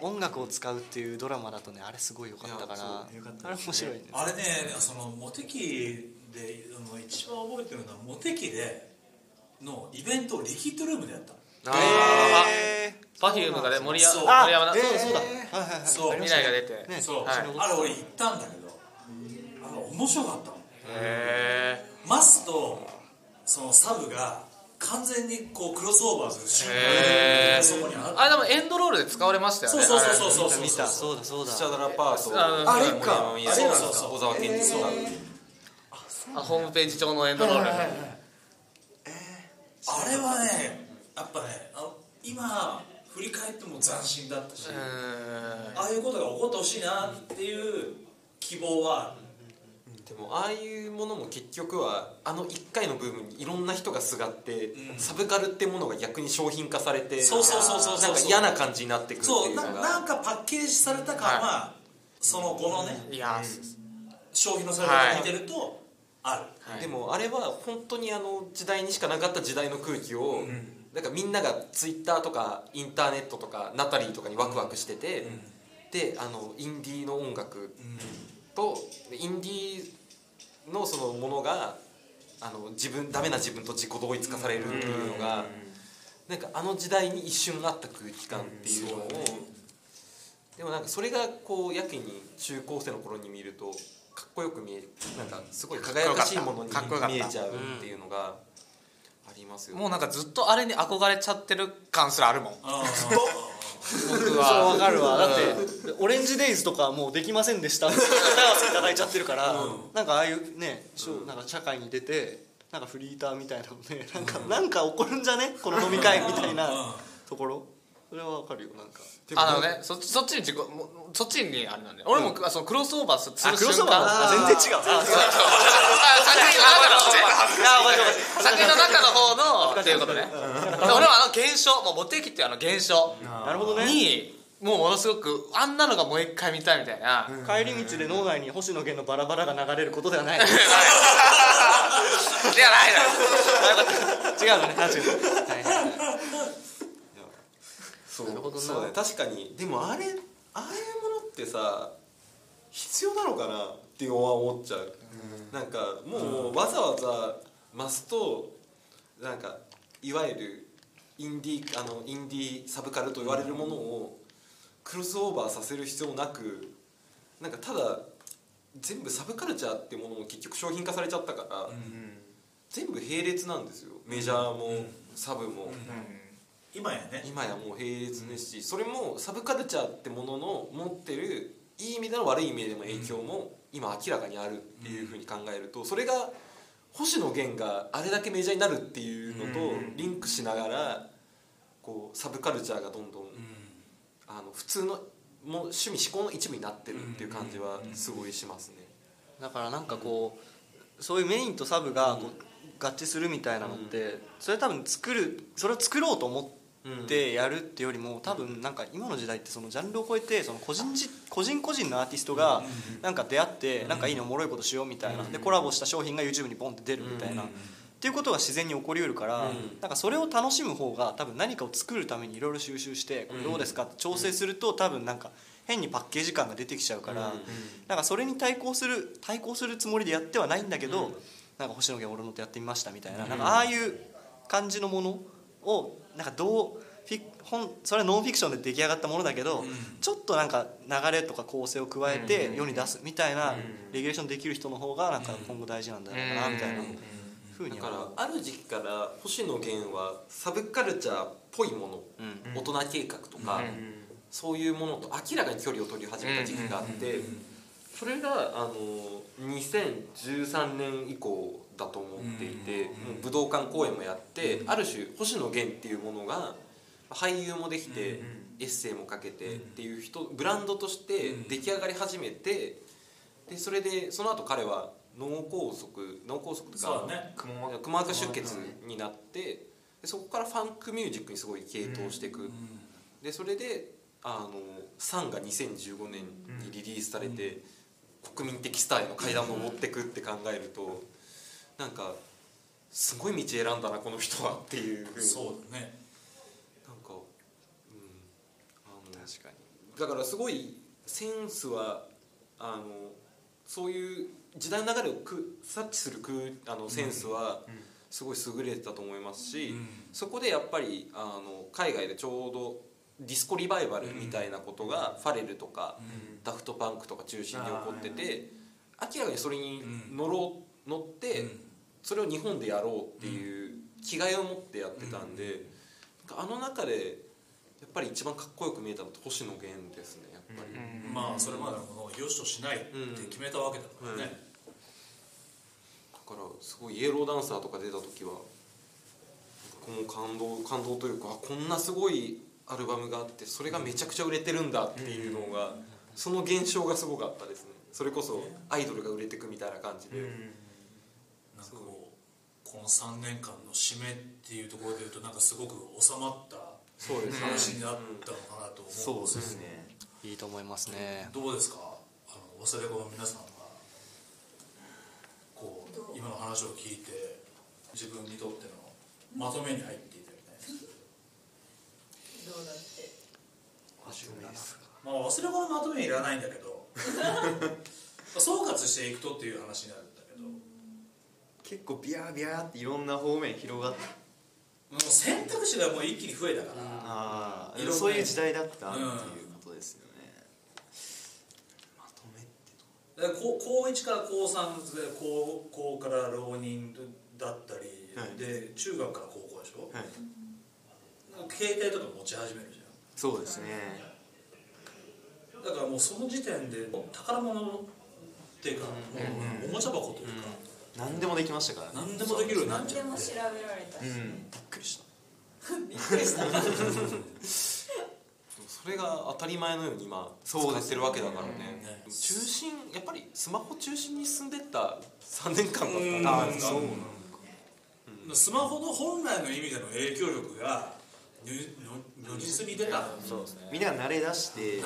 音楽を使うっていうドラマだとね、あれすごい良かったから、あれ面白いね。あれね、そのモテ期で一番覚えてるのは、モテ期でのイベントをリキッドルームでやった。パフュームがね、森山だ、そうだ、未来が出て、あれ俺行ったんだけど、あれ面白かったもん。マスとそのサブが完全にこうクロスオーバーする瞬間、そこにあれでもエンドロールで使われましたよね。そうそうそうそう、見た。そうだそうだ、シャダラパート、あれか、小沢健二さん、ホームページ上のエンドロール、あれはね、やっぱね、今振り返っても斬新だったし、ああいうことが起こってほしいなっていう希望はある。でもああいうものも結局はあの1回の部分にいろんな人がすがって、サブカルってものが逆に商品化されて、そうそうそうそう、なんか嫌な感じになってくるっていうのが、そう、なんかパッケージされた感は、その後のね、商品のされ方を見てると、ある。でもあれは本当にあの時代にしかなかった時代の空気を、なんかみんながツイッターとかインターネットとかナタリーとかにワクワクしてて、であのインディーの音楽と、インディーのそのものがあの自分ダメな自分と自己同一化されるっていうのが、なんかあの時代に一瞬あった空気感っていうのを、でもなんかそれがこうやけに中高生の頃に見るとかっこよく見える、なんかすごい輝かしいものに見えちゃうっていうのが。もうなんかずっとあれに憧れちゃってる感すらあるもん。僕は分かるわ。だってオレンジデイズとかもうできませんでしたっていただいちゃってるから、なんかああいうね、なんか社会に出てなんかフリーターみたいなので、なんか起こるんじゃねこの飲み会みたいなところ、それは分かるよ。なんかあのね、そっちにあれなんで、俺もそのクロスオーバーする瞬間、クロスオーバー全然違う。作品の中の方のっていうことね。俺はあの現象、もうモテ期っていうあの現象にもうものすごくあんなのがもう一回見たいみたいな。帰り道で脳内に星野源のバラバラが流れることではない。ではないの。違うのね。そうね、確かに。でもああいうものってさ、必要なのかなって思っちゃう。なんかもうわざわざマスとなんかいわゆるインディーサブカルと言われるものをクロスオーバーさせる必要なく、なんかただ全部サブカルチャーってものも結局商品化されちゃったから、全部並列なんですよ。メジャーもサブも今やもう並列ですし、それもサブカルチャーってものの持ってるいい意味での悪い意味での影響も今明らかにあるっていうふうに考えると、それが星野源があれだけメジャーになるっていうのとリンクしながら、こうサブカルチャーがどんどんあの普通のもう趣味思考の一部になってるっていう感じはすごいしますね。だからなんかこう、そういうメインとサブが合致するみたいなのって、それ多分それを作ろうと思ってでやるってよりも、多分なんか今の時代ってそのジャンルを超えて、その個人のアーティストがなんか出会って、なんかいいのおもろいことしようみたいなで、コラボした商品が YouTube にボンって出るみたいなっていうことが自然に起こりうるから、なんかそれを楽しむ方が、多分何かを作るためにいろいろ収集して、これどうですかって調整すると、多分なんか変にパッケージ感が出てきちゃうから、なんかそれに対抗するつもりでやってはないんだけど、なんか星野源俺のとやってみましたみたいな、なんかああいう感じのものをなんかそれはノンフィクションで出来上がったものだけど、ちょっとなんか流れとか構成を加えて世に出すみたいなレギュレーションできる人の方がなんか今後大事なんだろうなみたいなふうに。だからある時期から星野源はサブカルチャーっぽいもの、大人計画とかそういうものと明らかに距離を取り始めた時期があって、それが2013年以降だと思っていて、もう武道館公演もやって、ある種星野源っていうものが俳優もできて、エッセイもかけてっていう人、ブランドとして出来上がり始めて、でそれでその後彼は脳梗塞とかくも膜下出血になって、でそこからファンクミュージックにすごい傾倒していく。でそれでサンが2015年にリリースされて、国民的スターへの階段を登っていくって考えると、なんかすごい道選んだなこの人はっていうふうに。そうだね。なんか、確かに。だからすごいセンスはそういう時代の流れを察知するセンスはすごい優れてたと思いますし、そこでやっぱり海外でちょうどディスコリバイバルみたいなことがファレルとかダフトパンクとか中心に起こってて、明らかにそれに乗ってそれを日本でやろうっていう気概を持ってやってたんで、中でやっぱり一番かっこよく見えたのって星野源ですね、やっぱり。まあそれまでのものを良しとしないって決めたわけだからね。だからすごいイエローダンサーとか出た時は感動というか、こんなすごいアルバムがあってそれがめちゃくちゃ売れてるんだっていうのが、その現象がすごかったですね。それこそアイドルが売れてくみたいな感じで、なんかこの3年間の締めっていうところでいうと、なんかすごく収まった話になったのかなと思うんですよ。そうですね、いいと思いますね。どうですか、早稲田の皆さんがこう今の話を聞いて自分にとってのまとめに入っていたみたいです。どうだって忘れ子のまとめいらないんだけど総括していくとっていう話になるんだけど、結構ビャービャーっていろんな方面広がって、もう選択肢がもう一気に増えたから、そういう時代だったっていうことですよね。まとめってと高1から高3で高校から浪人だったりで、中学から高校でしょ、携帯とか持ち始めるじゃん。そうですね。だからもうその時点で宝物っていうか、おもちゃ箱というか、何でもできましたからね。何でもできるようになっちゃって、何でも調べられたし、びっくりしたびっくりしたそれが当たり前のように今使ってるわけだからね。中心やっぱりスマホ中心に進んでった3年間だった。そうなんだ。スマホの本来の意味での影響力が如実に出た。そうですね。みんなが慣れ出して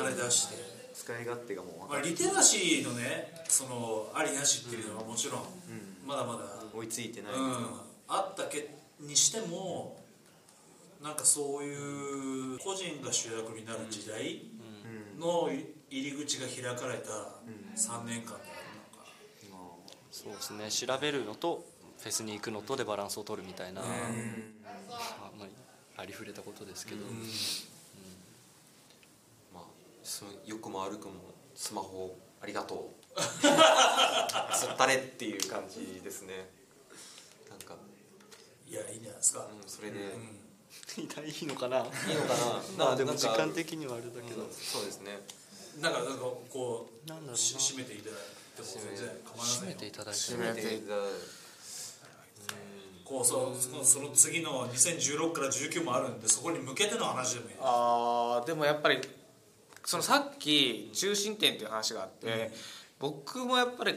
使い勝手がもう、リテラシーのね、そのありなしっていうのはもちろんまだまだ追いついてない、あったけにしても、なんかそういう個人が主役になる時代の入り口が開かれた3年間であるのか。そうですね。調べるのとフェスに行くのとでバランスを取るみたいな。ありふれたことですけど、よくも悪くもスマホありがとうつったれっていう感じですね。なんかいや、いいんじゃないですか、それで、いいのかな、まあでも時間的にはあれだけど、そうですね。だからなんかこう締めていただいても全然構いませんよ。締めていただいてこうその次の2016から19もあるんで、そこに向けての話でもいいですか。でもやっぱりそのさっき中心点っていう話があって、僕もやっぱり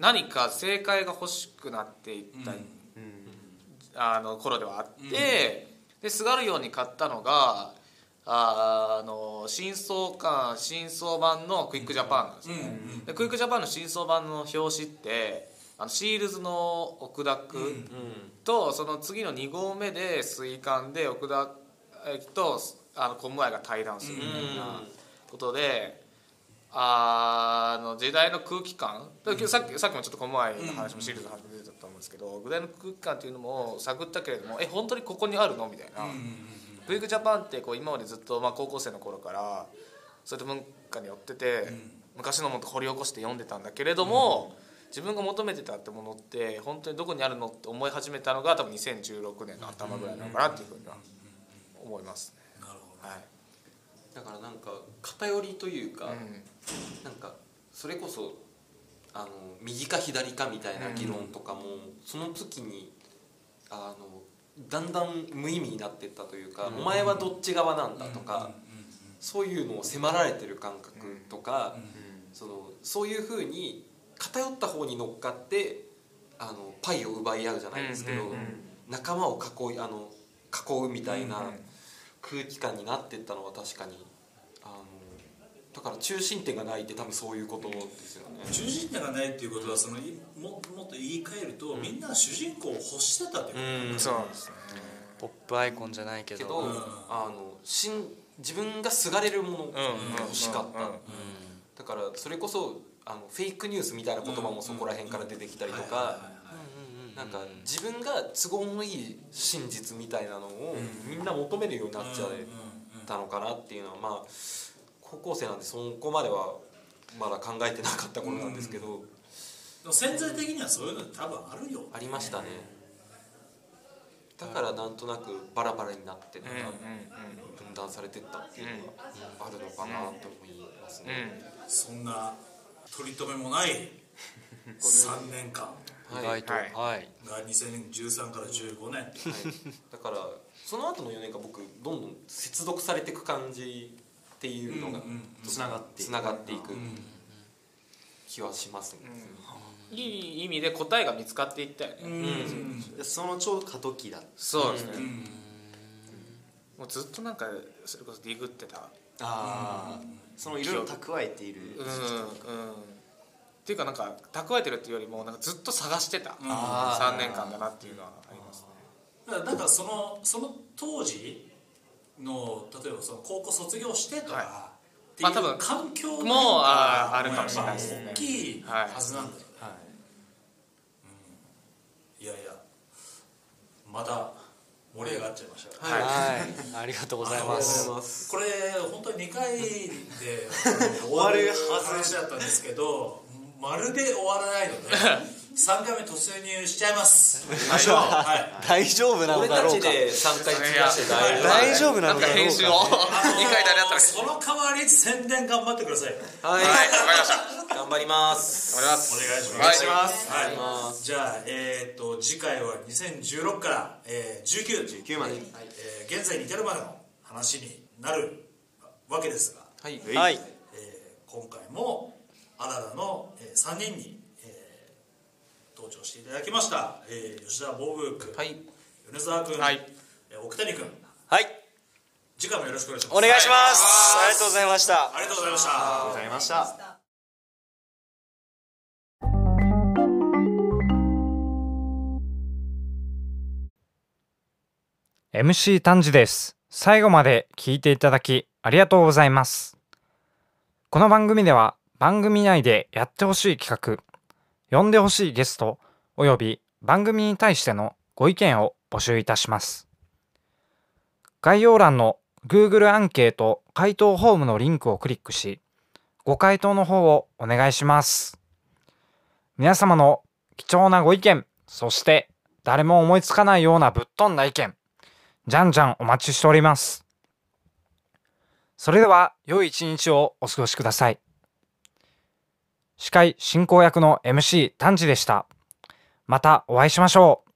何か正解が欲しくなっていった、頃ではあって、ですがるように買ったのが新装版のクイックジャパンなんですね。でクイックジャパンの新装版の表紙ってシールズの奥田君と、その次の2号目で水管で奥田とコムアイが対談するみたいなことで、時代の空気感、さっきもちょっとコムアイの話もシールズの話も出てたと思うんですけど、時代の空気感っていうのも探ったけれども、本当にここにあるのみたいな。クイックジャパンってこう今までずっと、高校生の頃からそういった文化に寄ってて、昔のものと掘り起こして読んでたんだけれども、自分が求めてたってものって本当にどこにあるのって思い始めたのが多分2016年の頭ぐらいなのかなっていうふうには思いますね。なるほど、はい、だからなんか偏りというか、なんかそれこそ右か左かみたいな議論とかも、その時にだんだん無意味になっていったというか、お前はどっち側なんだとか、そういうのを迫られてる感覚とか、うんうん、そういう風に偏った方に乗っかってパイを奪い合うじゃないですけど、うんうんうん、仲間を囲うみたいな空気感になっていったのは確かにだから中心点がないって多分そういうことですよね。中心点がないっていうことはもっと言い換えると、うん、みんな主人公を欲してたってことなんですね。ポップアイコンじゃないけど、うん、自分がすがれるものが欲しかった、うんうんうんうん、だからそれこそフェイクニュースみたいな言葉もそこら辺から出てきたりとか、なんか自分が都合のいい真実みたいなのをみんな求めるようになっちゃったのかなっていうのは、まあ高校生なんでそこまではまだ考えてなかった頃なんですけど、うん、でも潜在的にはそういうの多分あるよ、ありましたね。だからなんとなくバラバラになって分断されてったっていうのがあるのかなと思いますね。そんな取り留めもない3年間はいはい、2013から15年、はい、だからその後の4年間僕どんどん接続されていく感じっていうのがつながっていく気はしますね、うんうん、いい意味で答えが見つかっていったよね、うんうん、そのちょうど過渡期だそうですね、うんうん、もうずっとなんかそれこそディグってた、あ、うん、そのいろいろ蓄えている、うんうん、っていうかなんか蓄えてるっていうよりもなんかずっと探してた、うん、3年間だなっていうのはありますね。だからその当時の例えばその高校卒業してとか、はい、っていう環境もあるかもしれないですね。大きいはずなんだよね、はいはいうん、いやいやまだ盛り上がっちゃいました、はいはい、ありがとうございます。これ本当に2回で終わる話だったんですけどまるで終わらないので3回目突入しちゃいますはい、大丈夫なのだろうか。俺たちで3回突入して大丈夫なのだろうか。編集を2回誰だったらその代わり宣伝頑張ってください。はい、わかりました頑張りますお願いします。じゃあ、次回は2016から、19まで、はい、現在に至るまでの話になるわけですが、はいはい、今回もあららの3人に登場していただきました、吉田ボブ君、はい、米沢君、はい、奥谷君、はい、次回もよろしくお願いします。お願いします、はい、ありがとうございました。ありがとうございました。ありがとうございました。MC 丹治です。最後まで聞いていただきありがとうございます。この番組では番組内でやってほしい企画、呼んでほしいゲストおよび番組に対してのご意見を募集いたします。概要欄の Google アンケート回答フォームのリンクをクリックし、ご回答の方をお願いします。皆様の貴重なご意見、そして誰も思いつかないようなぶっ飛んだ意見、じゃんじゃんお待ちしております。それでは良い一日をお過ごしください。司会進行役の MC 丹治でした。またお会いしましょう。